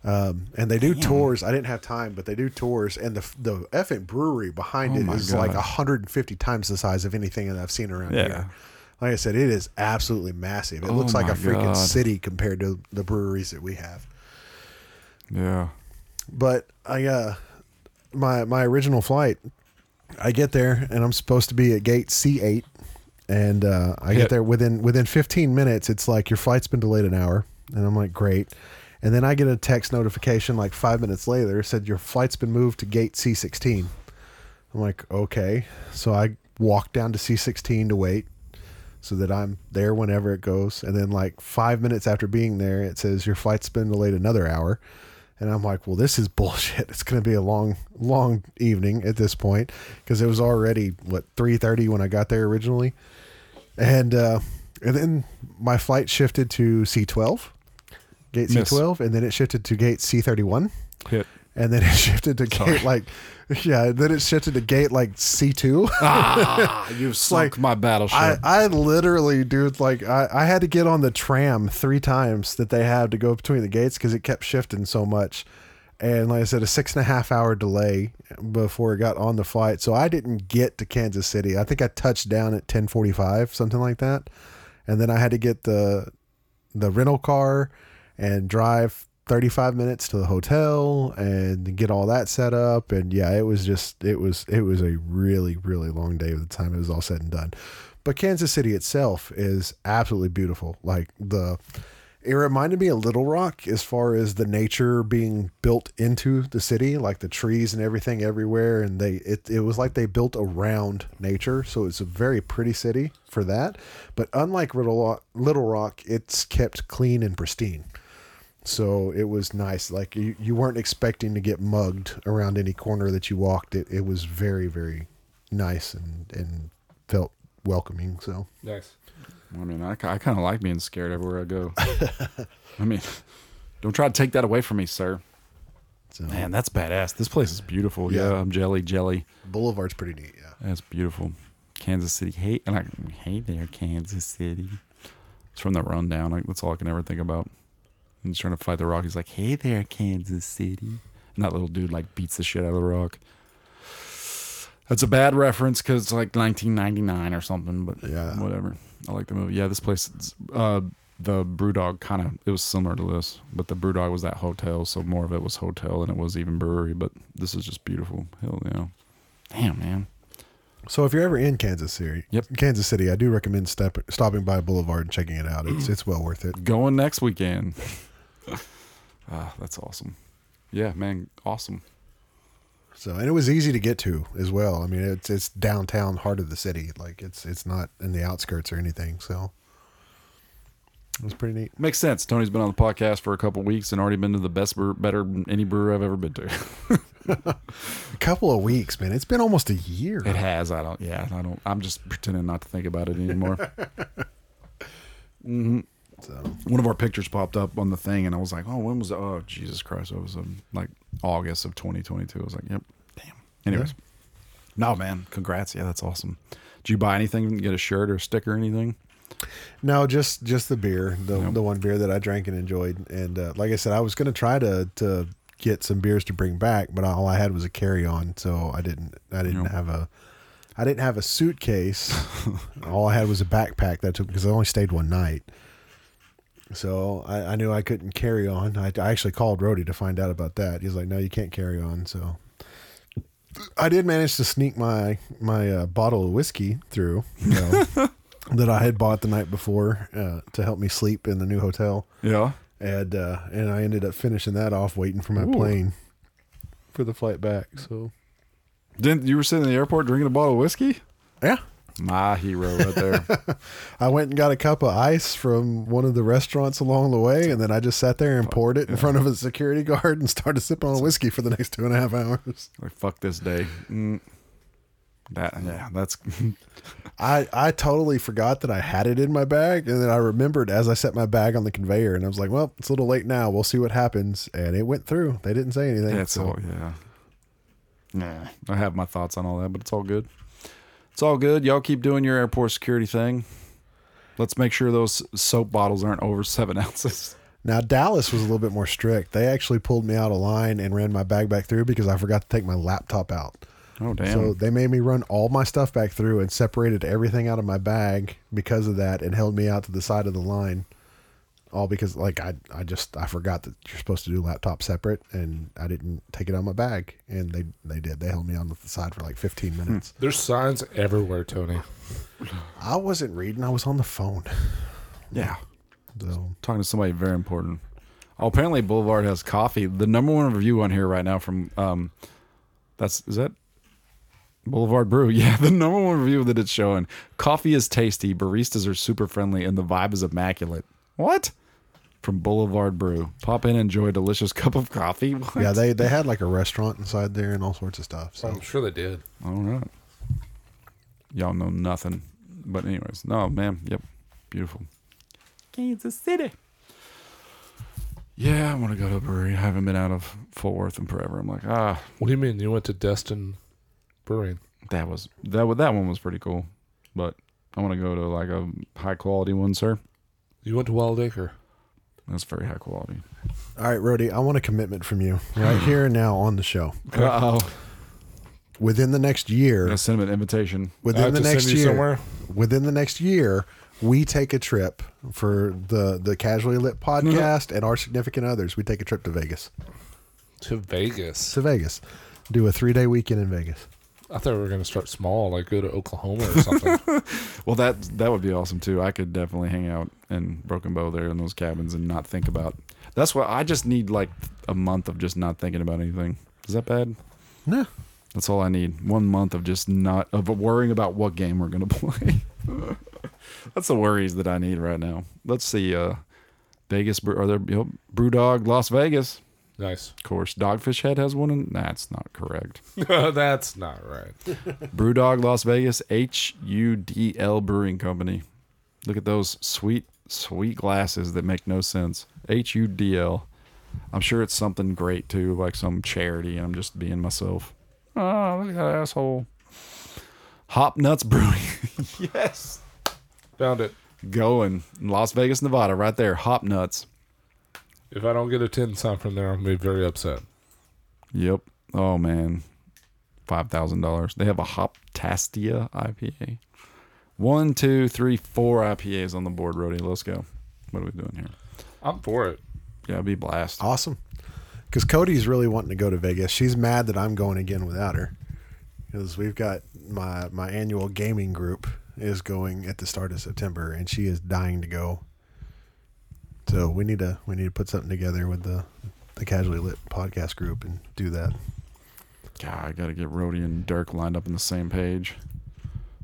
Um, and they do Damn. tours. I didn't have time, but they do tours. And the the effing brewery behind oh it is God. like one hundred fifty times the size of anything that I've seen around yeah. here. Like I said, it is absolutely massive. It oh looks like a freaking God. city compared to the breweries that we have. Yeah. But I, uh, my my original flight, I get there and I'm supposed to be at gate C eight, and uh, I Hit. get there within within fifteen minutes. It's like your flight's been delayed an hour, and I'm like, great. And then I get a text notification like five minutes later. It said, your flight's been moved to gate C sixteen. I'm like, okay. So I walk down to C sixteen to wait so that I'm there whenever it goes. And then like five minutes after being there, it says, your flight's been delayed another hour. And I'm like, well, this is bullshit. It's going to be a long, long evening at this point, because it was already, what, three thirty when I got there originally. And uh, and then my flight shifted to C twelve, gate C twelve, and then it shifted to gate C thirty-one. Hit. And then it shifted to Sorry. gate like, yeah, then it shifted to gate like C two. Ah, you've sunk like, my battleship. I, I literally, dude, like I, I had to get on the tram three times that they had to go between the gates because it kept shifting so much. And like I said, a six and a half hour delay before it got on the flight. So I didn't get to Kansas City. I think I touched down at ten forty-five, something like that. And then I had to get the the rental car and drive thirty-five minutes to the hotel and get all that set up. And yeah, it was just, it was, it was a really, really long day by the time it was all said and done. But Kansas City itself is absolutely beautiful. Like the, it reminded me of Little Rock as far as the nature being built into the city, like the trees and everything everywhere. And they, it, it was like they built around nature. So it's a very pretty city for that. But unlike Little Rock, it's kept clean and pristine. So it was nice. Like you, you weren't expecting to get mugged around any corner that you walked. It, it was very, very nice and, and felt welcoming. So nice. I mean, I, I kind of like being scared everywhere I go. I mean, don't try to take that away from me, sir. So, man, that's badass. This place is beautiful. Yeah, yeah, I'm jelly, jelly. Boulevard's pretty neat, yeah. That's beautiful. Kansas City. Hey, and I, hey there, Kansas City. It's from the rundown. Like, that's all I can ever think about. He's trying to fight the Rock. He's like, hey there, Kansas City. And that little dude like beats the shit out of the Rock. That's a bad reference because it's like nineteen ninety-nine or something, but yeah, whatever. I like the movie. Yeah, this place, uh, the Brewdog kind of, it was similar to this, but the Brewdog was that hotel, so more of it was hotel than it was even brewery, but this is just beautiful. Hell yeah. Damn, man. So if you're ever in Kansas City, yep. Kansas City, I do recommend step, stopping by Boulevard and checking it out. It's it's well worth it. Going next weekend. Ah, that's awesome. Yeah, man, awesome. So, and it was easy to get to as well. I mean, it's it's downtown, heart of the city. Like it's it's not in the outskirts or anything. So it was pretty neat. Makes sense. Tony's been on the podcast for a couple weeks and already been to the best brewer, better any brewer I've ever been to. A couple of weeks, man. It's been almost a year. It has. I don't. Yeah, I don't. I'm just pretending not to think about it anymore. Mm-hmm. So, one of our pictures popped up on the thing, and I was like, "Oh, when was that? Oh, Jesus Christ! It was um, like August of twenty twenty-two." I was like, "Yep, damn." Anyways, yeah. No, man, congrats! Yeah, that's awesome. Did you buy anything? Get a shirt or a sticker or anything? No, just just the beer, the nope. the one beer that I drank and enjoyed. And uh, like I said, I was gonna try to to get some beers to bring back, but all I had was a carry on, so I didn't I didn't nope. have a. I didn't have a suitcase. All I had was a backpack that I took because I only stayed one night. So I, I knew I couldn't carry on. I, I actually called Rhodey to find out about that. He's like, no, you can't carry on. So I did manage to sneak my my uh, bottle of whiskey through, you know, that I had bought the night before uh, to help me sleep in the new hotel. Yeah. And uh, and I ended up finishing that off waiting for my Ooh. plane for the flight back. So. Didn't you were sitting in the airport drinking a bottle of whiskey? Yeah, my hero right there. I went and got a cup of ice from one of the restaurants along the way, and then I just sat there and fuck, poured it in yeah. front of a security guard and started sipping on whiskey for the next two and a half hours. Like fuck this day. Mm. That yeah, that's. I I totally forgot that I had it in my bag, and then I remembered as I set my bag on the conveyor, and I was like, well, it's a little late now. We'll see what happens, and it went through. They didn't say anything. That's so. all. Yeah. Nah, I have my thoughts on all that, but it's all good. It's all good. Y'all keep doing your airport security thing. Let's make sure those soap bottles aren't over seven ounces. Now, Dallas was a little bit more strict. They actually pulled me out of line and ran my bag back through because I forgot to take my laptop out. Oh, damn. So they made me run all my stuff back through and separated everything out of my bag because of that and held me out to the side of the line. All because, like, I I just, I forgot that you're supposed to do laptop separate, and I didn't take it out of my bag, and they, they did. They held me on the side for, like, fifteen minutes. There's signs everywhere, Tony. I wasn't reading. I was on the phone. Yeah. So. Talking to somebody very important. Oh, apparently, Boulevard has coffee. The number one review on here right now from, um, that's, is that? Boulevard Brew, yeah, the number one review that it's showing. Coffee is tasty, baristas are super friendly, and the vibe is immaculate. What? from Boulevard Brew. Pop in, enjoy a delicious cup of coffee. What? Yeah, they, they had like a restaurant inside there and all sorts of stuff. So. I'm sure they did. All right. Y'all know nothing. But anyways, no, man. Yep. Beautiful. Kansas City. Yeah, I want to go to a brewery. I haven't been out of Fort Worth in forever. I'm like, ah. What do you mean? You went to Destin Brewing? That was that. That one was pretty cool. But I want to go to like a high quality one, sir. You went to Wild Acre. That's very high quality. All right, Rhodey, I want a commitment from you right here and now on the show. Okay. Uh oh. Within the next year, I send him an invitation. Within the next year, somewhere. Within the next year. We take a trip for the, the Casually Lit podcast mm-hmm. and our significant others. We take a trip to Vegas. To Vegas? To Vegas. Do a three-day weekend in Vegas. I thought we were going to start small, like go to Oklahoma or something. Well, that that would be awesome, too. I could definitely hang out in Broken Bow there in those cabins and not think about. That's why I just need like a month of just not thinking about anything. Is that bad? No. That's all I need. One month of just not of worrying about what game we're going to play. That's the worries that I need right now. Let's see, uh, Vegas. Are there you know, BrewDog Las Vegas? Nice. Of course, Dogfish Head has one. In, nah, that's not correct. That's not right. BrewDog Las Vegas, H U D L Brewing Company. Look at those sweet, sweet glasses that make no sense. H U D L. I'm sure it's something great too, like some charity. I'm just being myself. Oh, look at that asshole. Hop Nuts Brewing. Yes. Found it. Going. Las Vegas, Nevada, right there. Hop Nuts. If I don't get a ten sign from there, I'm going to be very upset. Yep. Oh, man. five thousand dollars. They have a Hoptastia I P A. One, two, three, four I P As on the board, Rhodey. Let's go. What are we doing here? I'm for it. Yeah, it'd be a blast. Awesome. Because Cody's really wanting to go to Vegas. She's mad that I'm going again without her. Because we've got my, my annual gaming group is going at the start of September, and she is dying to go. So we need to we need to put something together with the the Casually Lit podcast group and do that. God, I got to get Rhodey and Dirk lined up on the same page.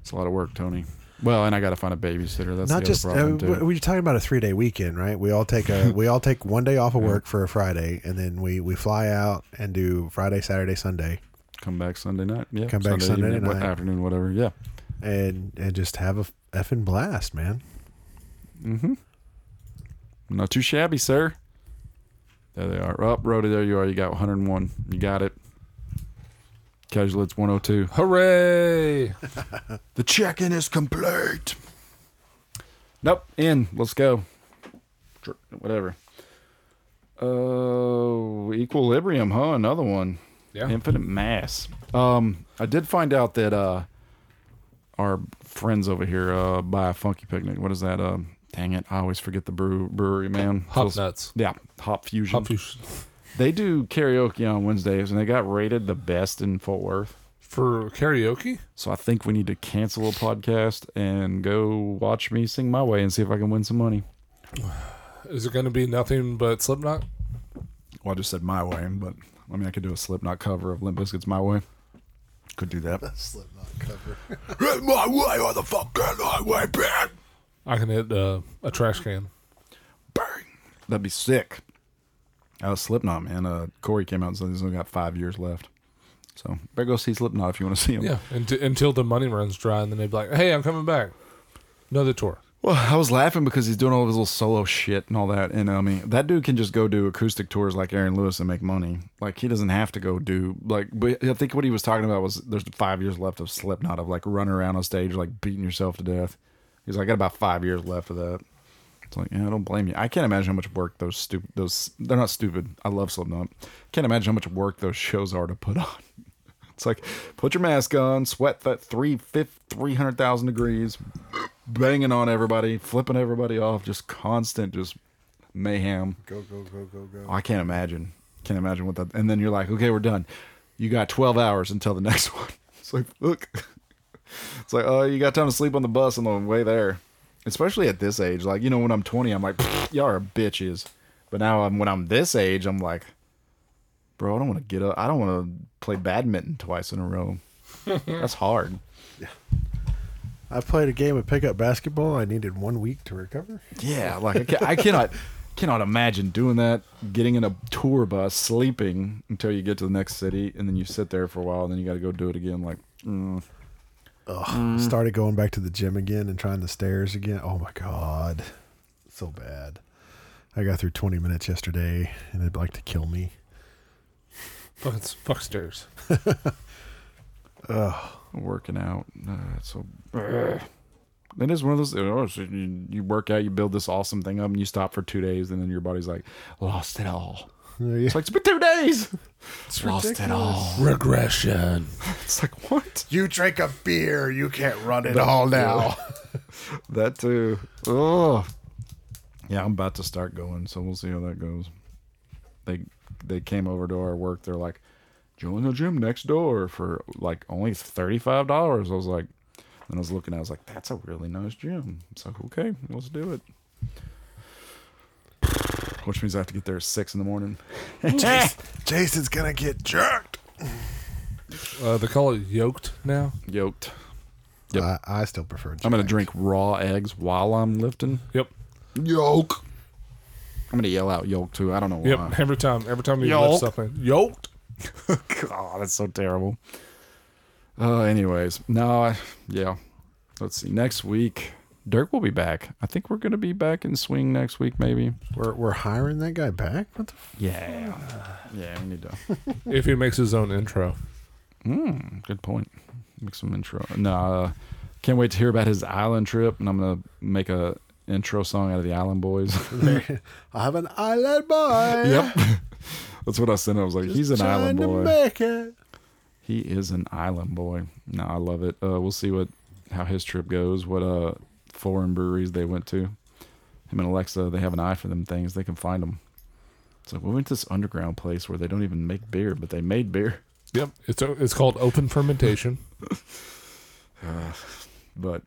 It's a lot of work, Tony. Well, and I got to find a babysitter. That's not the just other problem, uh, too. We're talking about a three day weekend, right? We all take a we all take one day off of work for a Friday, and then we we fly out and do Friday, Saturday, Sunday. Come back Sunday night. Yeah. Come back Sunday, Sunday evening, night, what, afternoon, whatever. Yeah. And and just have a effing blast, man. Mm-hmm. Not too shabby, sir. There they are. Up, oh, Rhodey, there you are. You got one oh one. You got it. Casual, it's one oh two. Hooray! The check-in is complete. Nope. In. Let's go. Whatever. Oh, uh, Equilibrium, huh? Another one. Yeah. Infinite Mass. Um, I did find out that... uh. Our friends over here uh, buy a Funky Picnic. What is that? Uh, dang it. I always forget the brew, brewery, man. Hop so, Nuts. Yeah. Hop Fusion. Hop Fusion. They do karaoke on Wednesdays, and they got rated the best in Fort Worth. For karaoke? So I think we need to cancel a podcast and go watch me sing my way and see if I can win some money. Is it going to be nothing but Slipknot? Well, I just said my way, but I mean, I could do a Slipknot cover of Limp Bizkit's My Way. Could do that. That's Slipknot cover. Hit my way or the fucking highway, man. I can hit uh, a trash can. Bang. That'd be sick. I was Slipknot, man. Uh, Corey came out and said he's only got five years left. So better go see Slipknot if you want to see him. Yeah, and t- until the money runs dry, and then they'd be like, hey, I'm coming back. Another tour. Well, I was laughing because he's doing all of his little solo shit and all that. And I mean, that dude can just go do acoustic tours like Aaron Lewis and make money. Like, he doesn't have to go do, like, but I think what he was talking about was there's five years left of Slipknot, of like running around on stage, like beating yourself to death. He's like, I got about five years left of that. It's like, yeah, I don't blame you. I can't imagine how much work those stupid, those, they're not stupid. I love Slipknot. Can't imagine how much work those shows are to put on. It's like, put your mask on, sweat that three hundred thousand degrees, banging on everybody, flipping everybody off, just constant, just mayhem. Go, go, go, go, go. Oh, I can't imagine. Can't imagine what that... And then you're like, okay, we're done. You got twelve hours until the next one. It's like, look. It's like, oh, you got time to sleep on the bus on the way there. Especially at this age. Like, you know, when I'm twenty, I'm like, y'all are bitches. But now I'm, when I'm this age, I'm like... Bro, I don't want to get up. I don't want to play badminton twice in a row. That's hard. Yeah. I played a game of pickup basketball. I needed one week to recover. Yeah, like I, can, I cannot. cannot imagine doing that, getting in a tour bus, sleeping until you get to the next city, and then you sit there for a while, and then you got to go do it again. Like, mm. Ugh. Mm. Started going back to the gym again and trying the stairs again. Oh, my God. So bad. I got through twenty minutes yesterday, and it'd like to kill me. Fucking fuck stairs. Ugh. Working out. Uh, so... Ugh. It is one of those, oh, so you, you work out, you build this awesome thing up, and you stop for two days, and then your body's like, lost it all. Yeah. It's like, it's been two days. It's lost ridiculous. It all. Regression. It's like, what? You drink a beer, you can't run it that all now. That too. Oh. Yeah, I'm about to start going, so we'll see how that goes. They they came over to our work. They're like, join the gym next door for like only thirty-five dollars. I was like, And I was looking, I was like, that's a really nice gym. It's like, okay, let's do it. Which means I have to get there at six in the morning. Jason, Jason's going to get jerked. Uh, they call it yoked now? Yoked. Yep. Uh, I still prefer jerked. I'm going to drink raw eggs while I'm lifting. Yep. Yolk. I'm going to yell out yolk, too. I don't know why. Yep, every time. Every time you yolk. Lift something. Yoked. God, that's so terrible. Uh, anyways, no, I, yeah. Let's see. Next week, Dirk will be back. I think we're gonna be back in swing next week, maybe. We're we're hiring that guy back. What the? F- yeah, yeah. We need to. If he makes his own intro. Mm, good point. Make some intro. No, uh, can't wait to hear about his island trip, and I'm gonna make a intro song out of the Island Boys. I have an island boy. Yep. That's what I sent. I was like, just he's an island boy. To make it. He is an island boy. No, I love it. Uh, we'll see what how his trip goes, what uh, foreign breweries they went to. Him and Alexa, they have an eye for them things. They can find them. So we went to this underground place where they don't even make beer, but they made beer. Yep. It's it's called open fermentation. uh, but,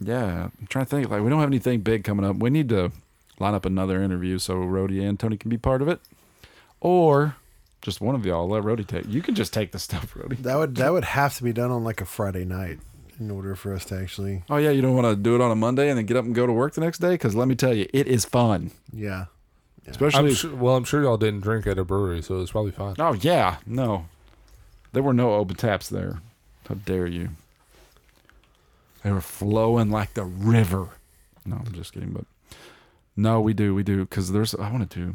yeah, I'm trying to think. Like, we don't have anything big coming up. We need to line up another interview so Rhodey and Tony can be part of it. Or... just one of y'all. Let Rhodey take. You can just take the stuff, Rhodey. That would that would have to be done on like a Friday night in order for us to actually. Oh yeah, you don't want to do it on a Monday and then get up and go to work the next day because let me tell you, it is fun. Yeah, yeah. Especially. I'm sure, well, I'm sure y'all didn't drink at a brewery, so it's probably fine. Oh yeah, no, there were no open taps there. How dare you? They were flowing like the river. No, I'm just kidding, but no, we do, we do, because there's. I want to do.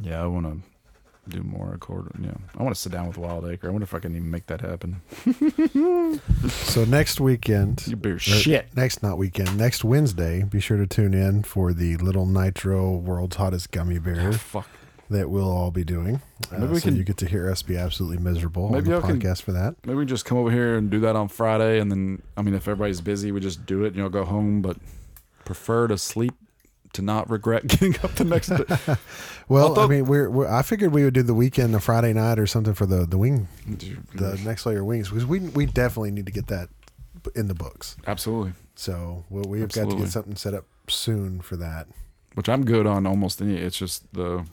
Yeah, I want to. Do more accord. Yeah, I want to sit down with Wild Acre. I wonder if I can even make that happen. So next weekend, you beer shit. Next not weekend. Next Wednesday, be sure to tune in for the Little Nitro World's Hottest Gummy Bear. Oh, fuck. That we'll all be doing. Uh, maybe we so can, you get to hear us be absolutely miserable maybe on the I podcast can, for that. Maybe we just come over here and do that on Friday, and then I mean, if everybody's busy, we just do it. You know, go home, but prefer to sleep. To not regret getting up the next day. Well, Although, I mean, we're, we're. I figured we would do the weekend, the Friday night, or something for the the wing, the next layer of wings, because we we definitely need to get that in the books. Absolutely. So well, we've Absolutely. got to get something set up soon for that. Which I'm good on almost any. It's just the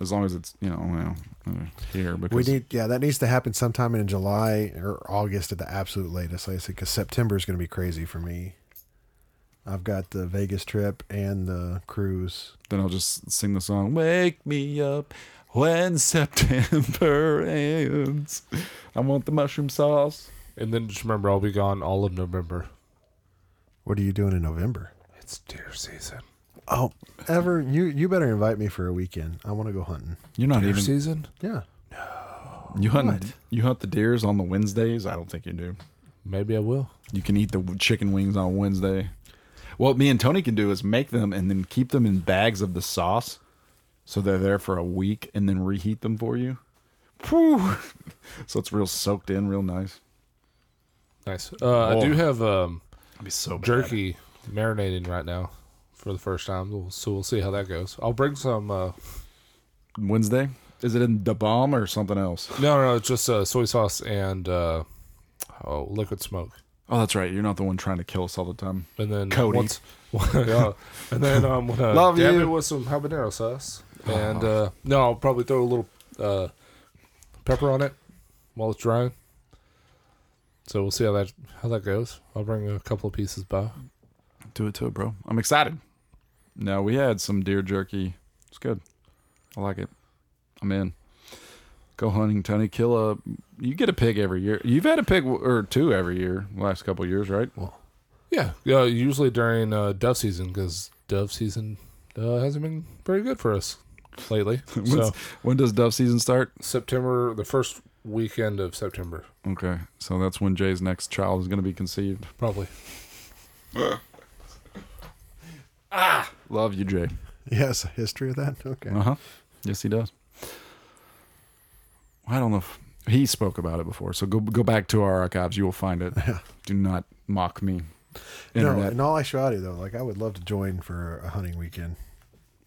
as long as it's you know well, here. Because we need yeah that needs to happen sometime in July or August at the absolute latest. Like I said, because September is going to be crazy for me. I've got the Vegas trip and the cruise. Then I'll just sing the song, Wake Me Up When September Ends. I want the mushroom sauce. And then just remember, I'll be gone all of November. What are you doing in November? It's deer season. Oh, ever you, you better invite me for a weekend. I want to go hunting. You're not deer even... season? Yeah. No. You hunt, you hunt the deers on the Wednesdays? I don't think you do. Maybe I will. You can eat the chicken wings on Wednesday. What me and Tony can do is make them and then keep them in bags of the sauce so they're there for a week and then reheat them for you. Whew. So it's real soaked in, real nice. Nice. Uh, oh. I do have um, That'd be so jerky bad. marinating right now for the first time, so we'll see how that goes. I'll bring some... Uh... Wednesday? Is it in the bomb or something else? No, no, it's just uh, soy sauce and uh, oh, liquid smoke. Oh, that's right. You're not the one trying to kill us all the time. And then Cody. Once, uh, and then I'm um, uh, dab you. it with some habanero sauce. And oh. uh, no, I'll probably throw a little uh, pepper on it while it's drying. So we'll see how that how that goes. I'll bring a couple of pieces by. Do it to it, bro. I'm excited. No, we had some deer jerky. It's good. I like it. I'm in. Go hunting, Tony. Kill a... You get a pig every year. You've had a pig or two every year last couple of years, right? Well, yeah. Yeah. Usually during uh, dove season, because dove season uh, hasn't been very good for us lately. So when does dove season start? September, the first weekend of September. Okay. So that's when Jay's next child is going to be conceived. Probably. Ah! Love you, Jay. Yes, a history of that? Okay. Uh-huh. Yes, he does. I don't know if he spoke about it before, so go go back to our archives. You will find it. Yeah. Do not mock me. Internet. No, in all actuality, though, like I would love to join for a hunting weekend.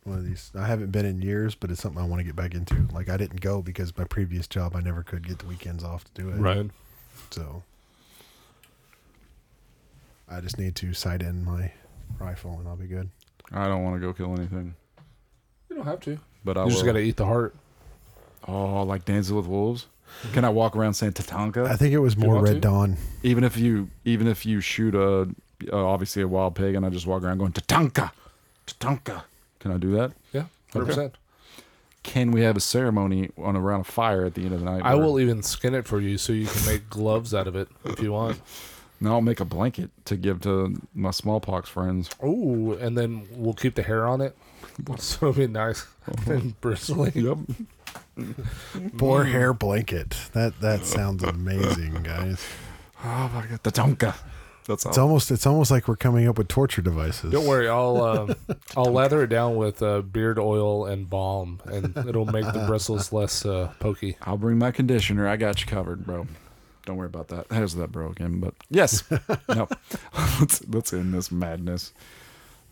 One of these. I haven't been in years, but it's something I want to get back into. Like I didn't go because my previous job, I never could get the weekends off to do it. Right. So I just need to sight in my rifle, and I'll be good. I don't want to go kill anything. You don't have to. But I you will. Just got to eat the heart. Oh, like Dancing with Wolves? Can I walk around saying Tatanka? I think it was more Red to? Dawn. Even if you, even if you shoot a, uh, obviously a wild pig, and I just walk around going Tatanka, Tatanka. Can I do that? Yeah, hundred okay. percent. Can we have a ceremony on around a fire at the end of the night? I will even skin it for you, so you can make gloves out of it if you want. No, I'll make a blanket to give to my smallpox friends. Oh, and then we'll keep the hair on it. So it'll be nice and bristly. Yep. Boar hair blanket. That that sounds amazing, guys. Oh my god, the Tonka. That's all. It's almost it's almost like we're coming up with torture devices. Don't worry, I'll uh, I'll lather it down with uh, beard oil and balm, and it'll make the bristles less uh, pokey. I'll bring my conditioner. I got you covered, bro. Don't worry about that. There's that bro again, but yes. No. let's let's end this madness.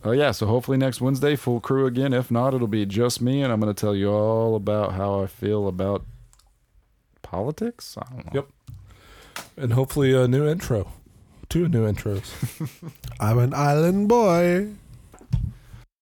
Oh, uh, yeah, so hopefully next Wednesday, full crew again. If not, it'll be just me, and I'm going to tell you all about how I feel about politics. I don't know. Yep. And hopefully a new intro. Two new intros. I'm an island boy.